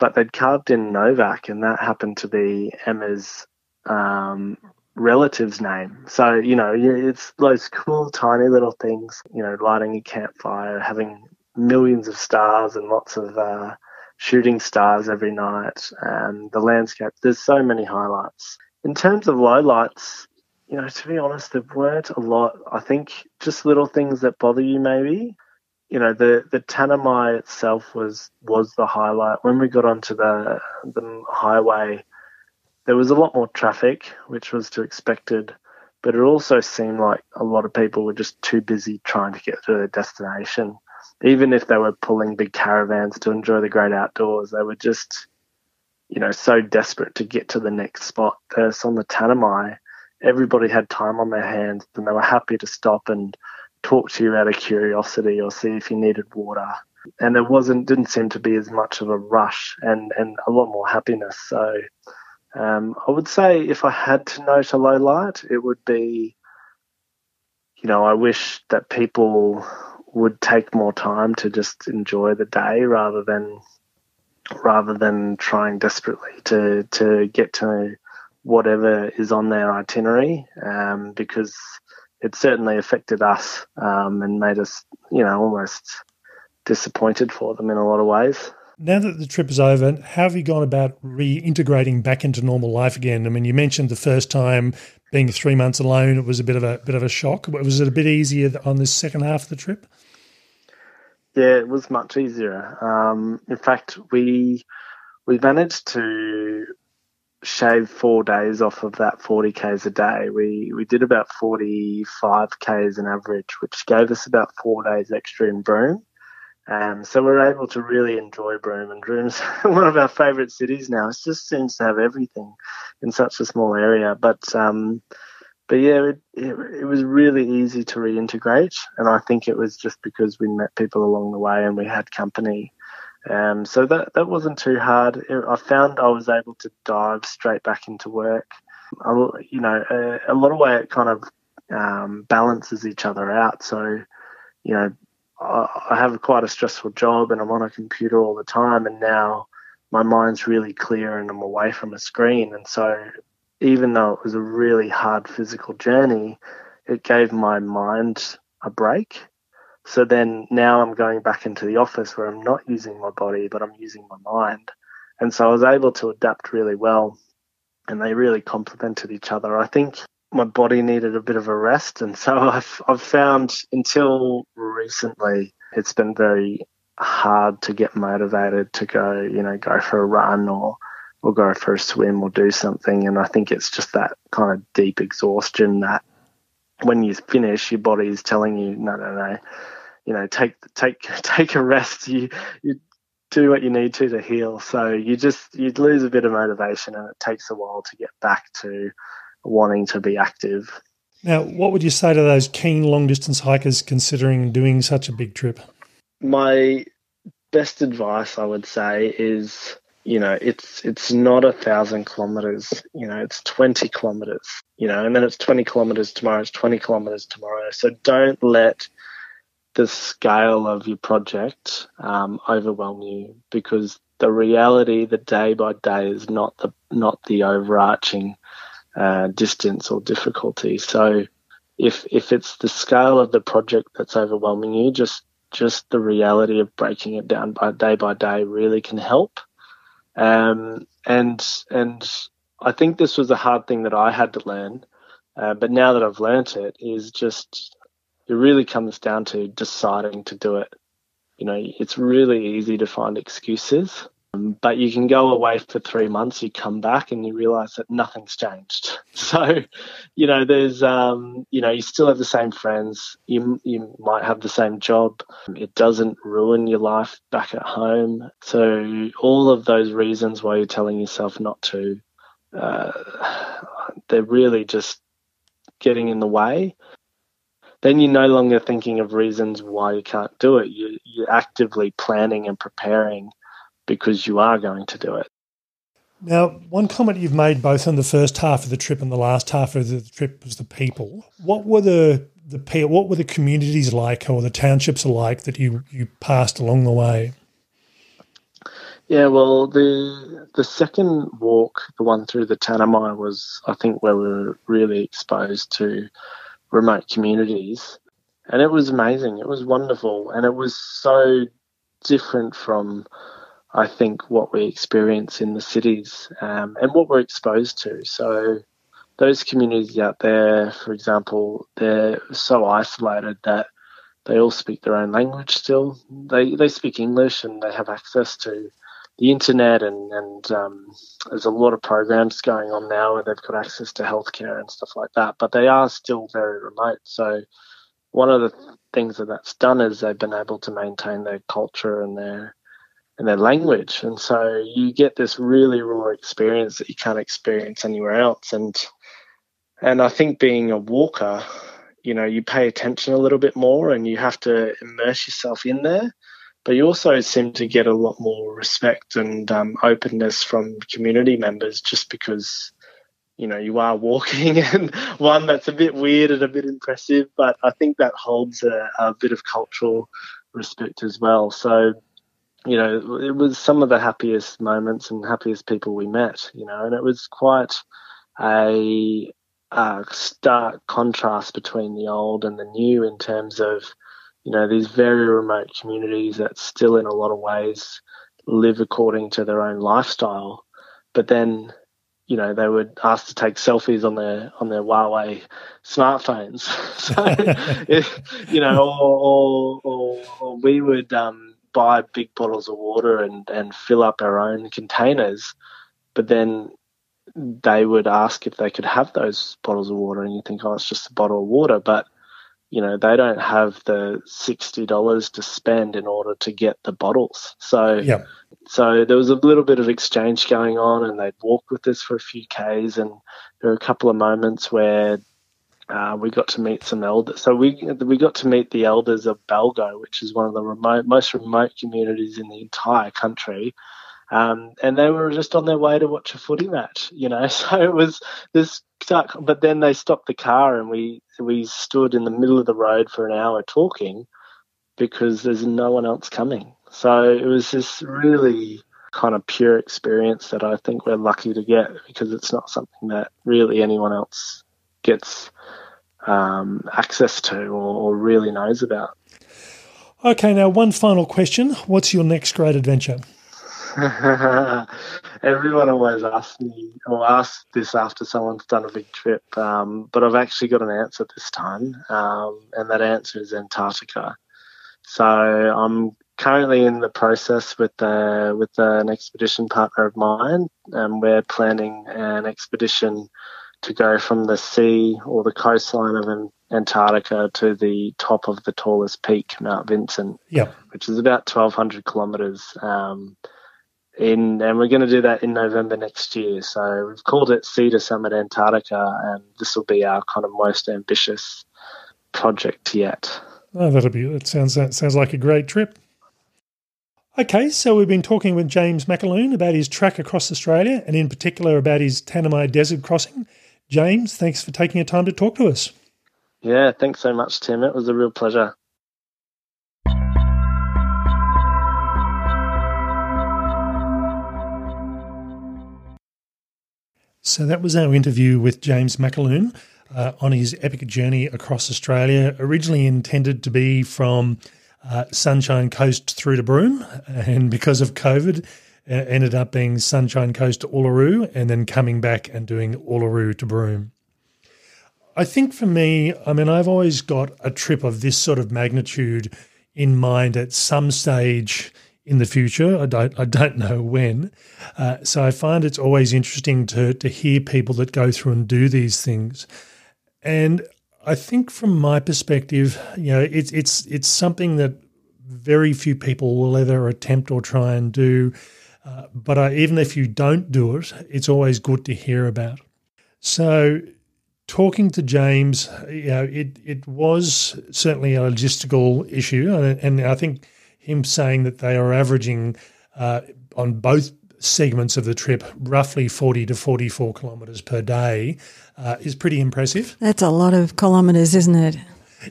but they'd carved in Novak, and that happened to be Emma's um, relative's name. So, you know, it's those cool, tiny little things, you know, lighting a campfire, having millions of stars and lots of uh, shooting stars every night, and the landscape. There's so many highlights. In terms of lowlights, you know, to be honest, there weren't a lot. I think just little things that bother you maybe. You know, the, the Tanami itself was was the highlight. When we got onto the the highway, there was a lot more traffic, which was to be expected, but it also seemed like a lot of people were just too busy trying to get to their destination. Even if they were pulling big caravans to enjoy the great outdoors, they were just, you know, so desperate to get to the next spot. Whereas on the Tanami, everybody had time on their hands, and they were happy to stop and talk to you out of curiosity or see if you needed water. And there wasn't, didn't seem to be as much of a rush, and, and a lot more happiness. So um, I would say if I had to note a low light, it would be, you know, I wish that people would take more time to just enjoy the day rather than rather than trying desperately to, to get to whatever is on their itinerary, um, because it certainly affected us um, and made us, you know, almost disappointed for them in a lot of ways. Now that the trip is over, how have you gone about reintegrating back into normal life again? I mean, you mentioned the first time being three months alone, it was a bit of a bit of a shock. Was it a bit easier on this second half of the trip? Yeah, it was much easier. Um, in fact, we we managed to shave four days off of that forty kays a day. We we did about forty-five kays on average, which gave us about four days extra in Broome. Um, so we're able to really enjoy Broome, and Broome's one of our favourite cities now. It just seems to have everything in such a small area. But um, but yeah, it, it, it was really easy to reintegrate, and I think it was just because we met people along the way and we had company. Um, so that that wasn't too hard. I found I was able to dive straight back into work. I, you know, a, a lot of way it kind of um, balances each other out. So, you know, I, I have quite a stressful job and I'm on a computer all the time, and now my mind's really clear and I'm away from a screen. And so even though it was a really hard physical journey, it gave my mind a break. So then now I'm going back into the office where I'm not using my body, but I'm using my mind. And so I was able to adapt really well, and they really complemented each other. I think my body needed a bit of a rest. And so I've, I've found until recently, it's been very hard to get motivated to go, you know, go for a run or, or go for a swim or do something. And I think it's just that kind of deep exhaustion that when you finish, your body is telling you, no, no, no, you know, take take take a rest. You you do what you need to to heal. So you just you lose a bit of motivation, and it takes a while to get back to wanting to be active. Now, what would you say to those keen long distance hikers considering doing such a big trip? My best advice, I would say, is you know, it's it's not a thousand kilometers, you know, it's twenty kilometers, you know, and then it's twenty kilometers tomorrow, it's twenty kilometers tomorrow. So don't let the scale of your project um, overwhelm you, because the reality, the day by day, is not the not the overarching uh, distance or difficulty. So if if it's the scale of the project that's overwhelming you, just just the reality of breaking it down by day by day really can help. Um, and and I think this was a hard thing that I had to learn, uh, but now that I've learnt it, is just it really comes down to deciding to do it. You know, it's really easy to find excuses, but you can go away for three months, you come back and you realise that nothing's changed. So, you know, there's, um, you know, you still have the same friends, you you might have the same job, it doesn't ruin your life back at home. So all of those reasons why you're telling yourself not to, uh, they're really just getting in the way. Then you're no longer thinking of reasons why you can't do it. You, you're actively planning and preparing because you are going to do it. Now, one comment you've made both on the first half of the trip and the last half of the trip was the people. What were the the what were the communities like, or the townships like, that you, you passed along the way? Yeah, well, the the second walk, the one through the Tanami, was I think where we were really exposed to remote communities, and it was amazing. It was wonderful, and it was so different from, I think, what we experience in the cities um, and what we're exposed to. So those communities out there, for example, they're so isolated that they all speak their own language still. They they speak English, and they have access to the internet, and and um, there's a lot of programs going on now where they've got access to healthcare and stuff like that, but they are still very remote. So one of the th- things that that's done is they've been able to maintain their culture and their and their language, and so you get this really raw experience that you can't experience anywhere else. And and I think being a walker, you know, you pay attention a little bit more, and you have to immerse yourself in there. But you also seem to get a lot more respect and um, openness from community members, just because, you know, you are walking, and one that's a bit weird and a bit impressive, but I think that holds a, a bit of cultural respect as well. So, you know, it was some of the happiest moments and happiest people we met, you know, and it was quite a, a stark contrast between the old and the new in terms of, you know, these very remote communities that still in a lot of ways live according to their own lifestyle. But then, you know, they were asked to take selfies on their on their Huawei smartphones. So, it, you know, or, or, or, or we would um, buy big bottles of water and, and fill up our own containers. But then they would ask if they could have those bottles of water. And you think, oh, it's just a bottle of water. But you know, they don't have the sixty dollars to spend in order to get the bottles. So yeah. So there was a little bit of exchange going on, and they'd walk with us for a few Ks, and there were a couple of moments where uh, we got to meet some elders. So we we got to meet the elders of Balgo, which is one of the remote, most remote communities in the entire country. Um, and they were just on their way to watch a footy match, you know. So it was this stuck. But then they stopped the car, and we we stood in the middle of the road for an hour talking because there's no one else coming. So it was this really kind of pure experience that I think we're lucky to get, because it's not something that really anyone else gets um, access to or, or really knows about. Okay, now one final question. What's your next great adventure? Everyone always asks me or asks this after someone's done a big trip, um, but I've actually got an answer this time, um, and that answer is Antarctica. So I'm currently in the process with uh, with an expedition partner of mine, and we're planning an expedition to go from the sea or the coastline of Antarctica to the top of the tallest peak, Mount Vincent, yep. which is about twelve hundred kilometres. Um, In, and we're going to do that in November next year. So we've called it Sea to Summit Antarctica, and this will be our kind of most ambitious project yet. Oh, that'll be. That sounds that sounds like a great trip. Okay, so we've been talking with James McAloon about his trek across Australia and in particular about his Tanami Desert crossing. James, thanks for taking your time to talk to us. Yeah, thanks so much, Tim. It was a real pleasure. So that was our interview with James McAloon uh, on his epic journey across Australia, originally intended to be from Uh, Sunshine Coast through to Broome, and because of COVID, uh, ended up being Sunshine Coast to Uluru and then coming back and doing Uluru to Broome. I think for me, I mean, I've always got a trip of this sort of magnitude in mind at some stage in the future. I don't, I don't know when. Uh, so I find it's always interesting to to hear people that go through and do these things. And I think from my perspective, you know, it's it's it's something that very few people will ever attempt or try and do. Uh, but I, even if you don't do it, it's always good to hear about. So talking to James, you know, it it was certainly a logistical issue. And, and I think him saying that they are averaging uh, on both segments of the trip, roughly forty to forty-four kilometres per day, uh, is pretty impressive. That's a lot of kilometres, isn't it?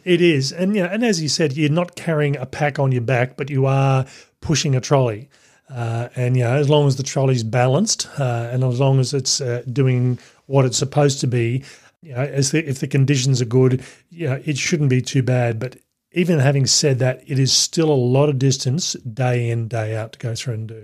It is. And you know, and as you said, you're not carrying a pack on your back, but you are pushing a trolley. Uh, and you know, as long as the trolley's balanced uh, and as long as it's uh, doing what it's supposed to be, you know, as the, if the conditions are good, you know, it shouldn't be too bad. But even having said that, it is still a lot of distance day in, day out to go through and do.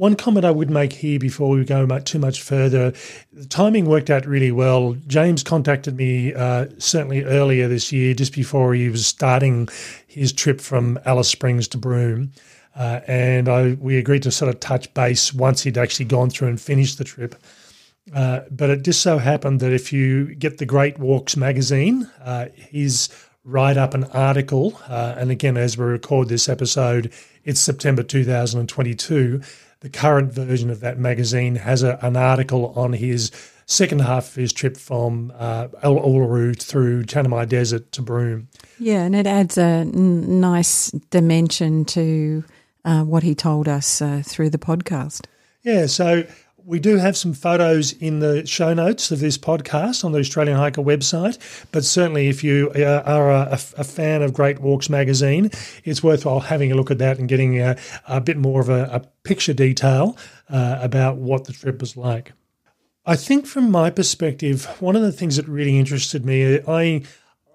One comment I would make here before we go too much further, the timing worked out really well. James contacted me uh, certainly earlier this year, just before he was starting his trip from Alice Springs to Broome, uh, and I, we agreed to sort of touch base once he'd actually gone through and finished the trip. Uh, but it just so happened that if you get the Great Walks magazine, uh, he's write up an article, uh, and again, as we record this episode, it's September two thousand twenty-two, the current version of that magazine has a, an article on his second half of his trip from uh, Uluru through Tanami Desert to Broome. Yeah, and it adds a n- nice dimension to uh, what he told us uh, through the podcast. Yeah, so we do have some photos in the show notes of this podcast on the Australian Hiker website, but certainly if you are a, a fan of Great Walks magazine, it's worthwhile having a look at that and getting a, a bit more of a, a picture detail uh, about what the trip was like. I think from my perspective, one of the things that really interested me, I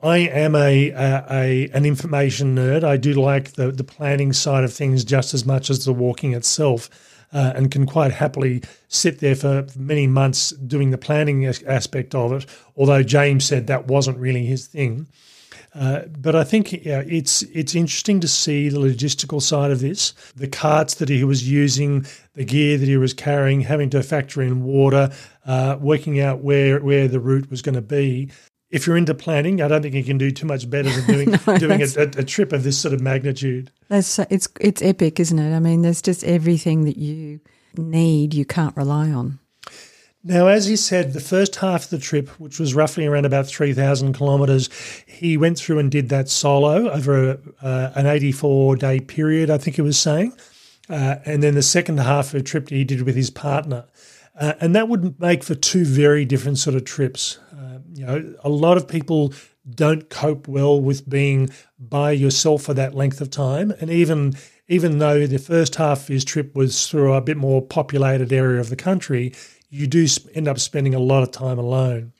I am a, a, a an information nerd. I do like the, the planning side of things just as much as the walking itself. Uh, and can quite happily sit there for many months doing the planning as- aspect of it, although James said that wasn't really his thing. Uh, but I think you know, it's it's interesting to see the logistical side of this, the carts that he was using, the gear that he was carrying, having to factor in water, uh, working out where, where the route was going to be. If you're into planning, I don't think you can do too much better than doing no, doing a, a, a trip of this sort of magnitude. That's it's it's epic, isn't it? I mean, there's just everything that you need you can't rely on. Now, as he said, the first half of the trip, which was roughly around about three thousand kilometres, he went through and did that solo over a, uh, an eighty-four day period, I think he was saying. Uh, and then the second half of the trip he did with his partner. Uh, and that would make for two very different sort of trips. Uh, you know, a lot of people don't cope well with being by yourself for that length of time. And even even though the first half of his trip was through a bit more populated area of the country, you do end up spending a lot of time alone.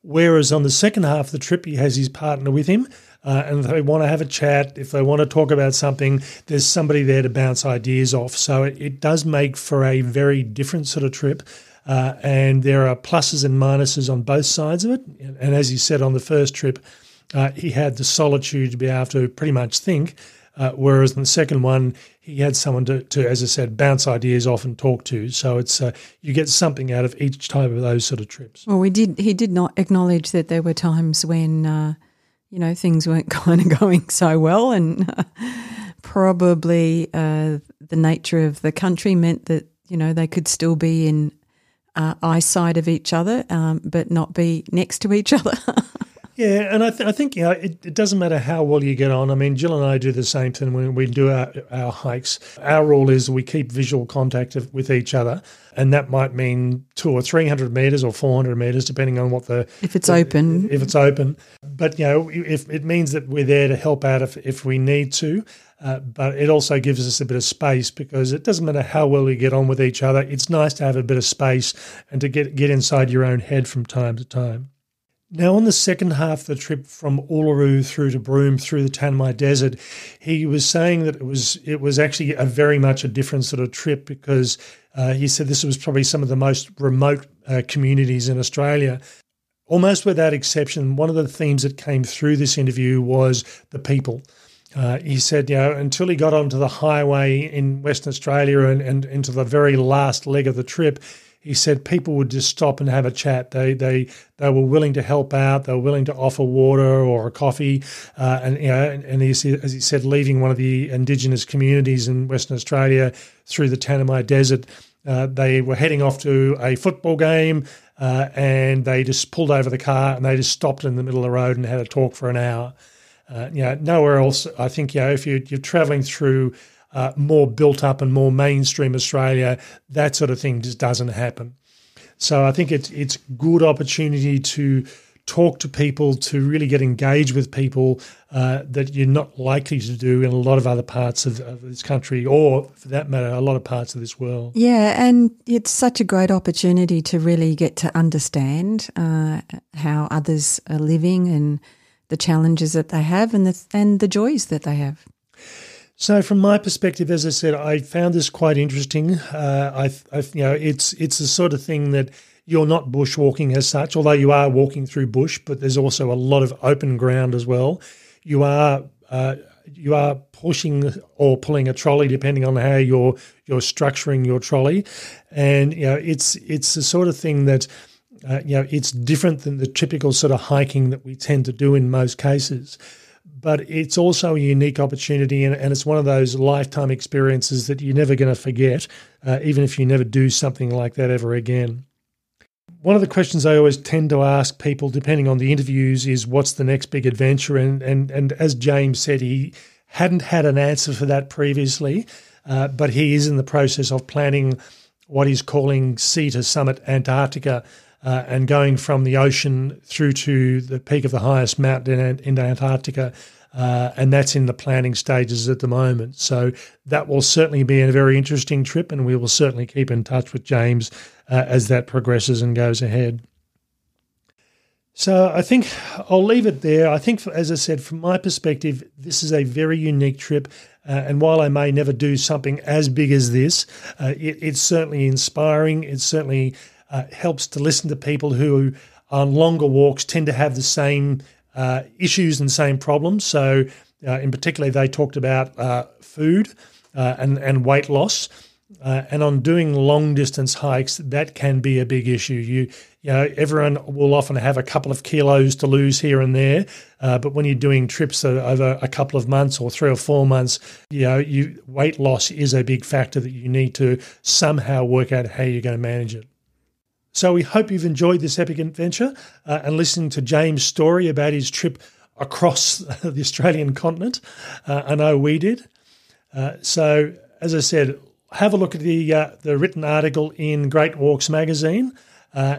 Whereas on the second half of the trip, he has his partner with him. Uh, and if they want to have a chat, if they want to talk about something, there's somebody there to bounce ideas off. So it, it does make for a very different sort of trip. Uh, and there are pluses and minuses on both sides of it. And, and as he said on the first trip, uh, he had the solitude to be able to pretty much think, uh, whereas in the second one, he had someone to, to, as I said, bounce ideas off and talk to. So it's uh, you get something out of each type of those sort of trips. Well, we did. He did not acknowledge that there were times when uh... – you know, things weren't kind of going so well, and uh, probably uh, the nature of the country meant that, you know, they could still be in uh, eyesight of each other um, but not be next to each other. Yeah, and I, th- I think, you know, it, it doesn't matter how well you get on. I mean, Jill and I do the same thing when we do our, our hikes. Our rule is we keep visual contact of, with each other, and that might mean two or three hundred metres or four hundred metres, depending on what the... If it's the, open. If it's open. But, you know, if it means that we're there to help out if, if we need to, uh, but it also gives us a bit of space, because it doesn't matter how well we get on with each other. It's nice to have a bit of space and to get get inside your own head from time to time. Now, on the second half of the trip from Uluru through to Broome through the Tanami Desert, he was saying that it was it was actually a very much a different sort of trip, because uh, he said this was probably some of the most remote uh, communities in Australia. Almost without exception, one of the themes that came through this interview was the people. Uh, he said, you know, until he got onto the highway in Western Australia and, and into the very last leg of the trip, he said people would just stop and have a chat. They they they were willing to help out. They were willing to offer water or a coffee. Uh, and you know, and, and he, as he said, leaving one of the indigenous communities in Western Australia through the Tanami Desert, uh, they were heading off to a football game, uh, and they just pulled over the car and they just stopped in the middle of the road and had a talk for an hour. Uh, you know, nowhere else, I think, you know, if you, you're travelling through Uh, more built up and more mainstream Australia, that sort of thing just doesn't happen. So I think it's it's good opportunity to talk to people, to really get engaged with people uh, that you're not likely to do in a lot of other parts of, of this country, or for that matter, a lot of parts of this world. Yeah, and it's such a great opportunity to really get to understand uh, how others are living and the challenges that they have and the and the joys that they have. So from my perspective, as I said, I found this quite interesting. Uh, I've, I've, you know, it's it's the sort of thing that you're not bushwalking as such, although you are walking through bush, but there's also a lot of open ground as well. You are uh, you are pushing or pulling a trolley, depending on how you're you're structuring your trolley, and you know it's it's the sort of thing that uh, you know it's different than the typical sort of hiking that we tend to do in most cases. But it's also a unique opportunity, and, and it's one of those lifetime experiences that you're never going to forget, uh, even if you never do something like that ever again. One of the questions I always tend to ask people, depending on the interviews, is what's the next big adventure? And and, and as James said, he hadn't had an answer for that previously, uh, but he is in the process of planning what he's calling Sea to Summit Antarctica, Uh, and going from the ocean through to the peak of the highest mountain in, in Antarctica, uh, and that's in the planning stages at the moment. So that will certainly be a very interesting trip, and we will certainly keep in touch with James uh, as that progresses and goes ahead. So I think I'll leave it there. I think, as I said, from my perspective, this is a very unique trip. Uh, and while I may never do something as big as this, uh, it, it's certainly inspiring. It's certainly uh, helps to listen to people who on longer walks tend to have the same uh, issues and same problems. So uh, in particular, they talked about uh, food uh, and, and weight loss. Uh, and on doing long distance hikes, that can be a big issue. You, you know, everyone will often have a couple of kilos to lose here and there, uh, but when you're doing trips over a couple of months or three or four months, you know, you weight loss is a big factor that you need to somehow work out how you're going to manage it. So we hope you've enjoyed this epic adventure uh, and listening to James' story about his trip across the Australian continent. Uh, I know we did. Uh, so as I said, have a look at the uh, the written article in Great Walks magazine uh,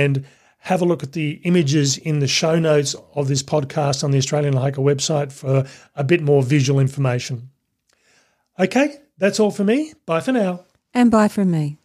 and have a look at the images in the show notes of this podcast on the Australian Hiker website for a bit more visual information. Okay, that's all for me. Bye for now. And bye from me.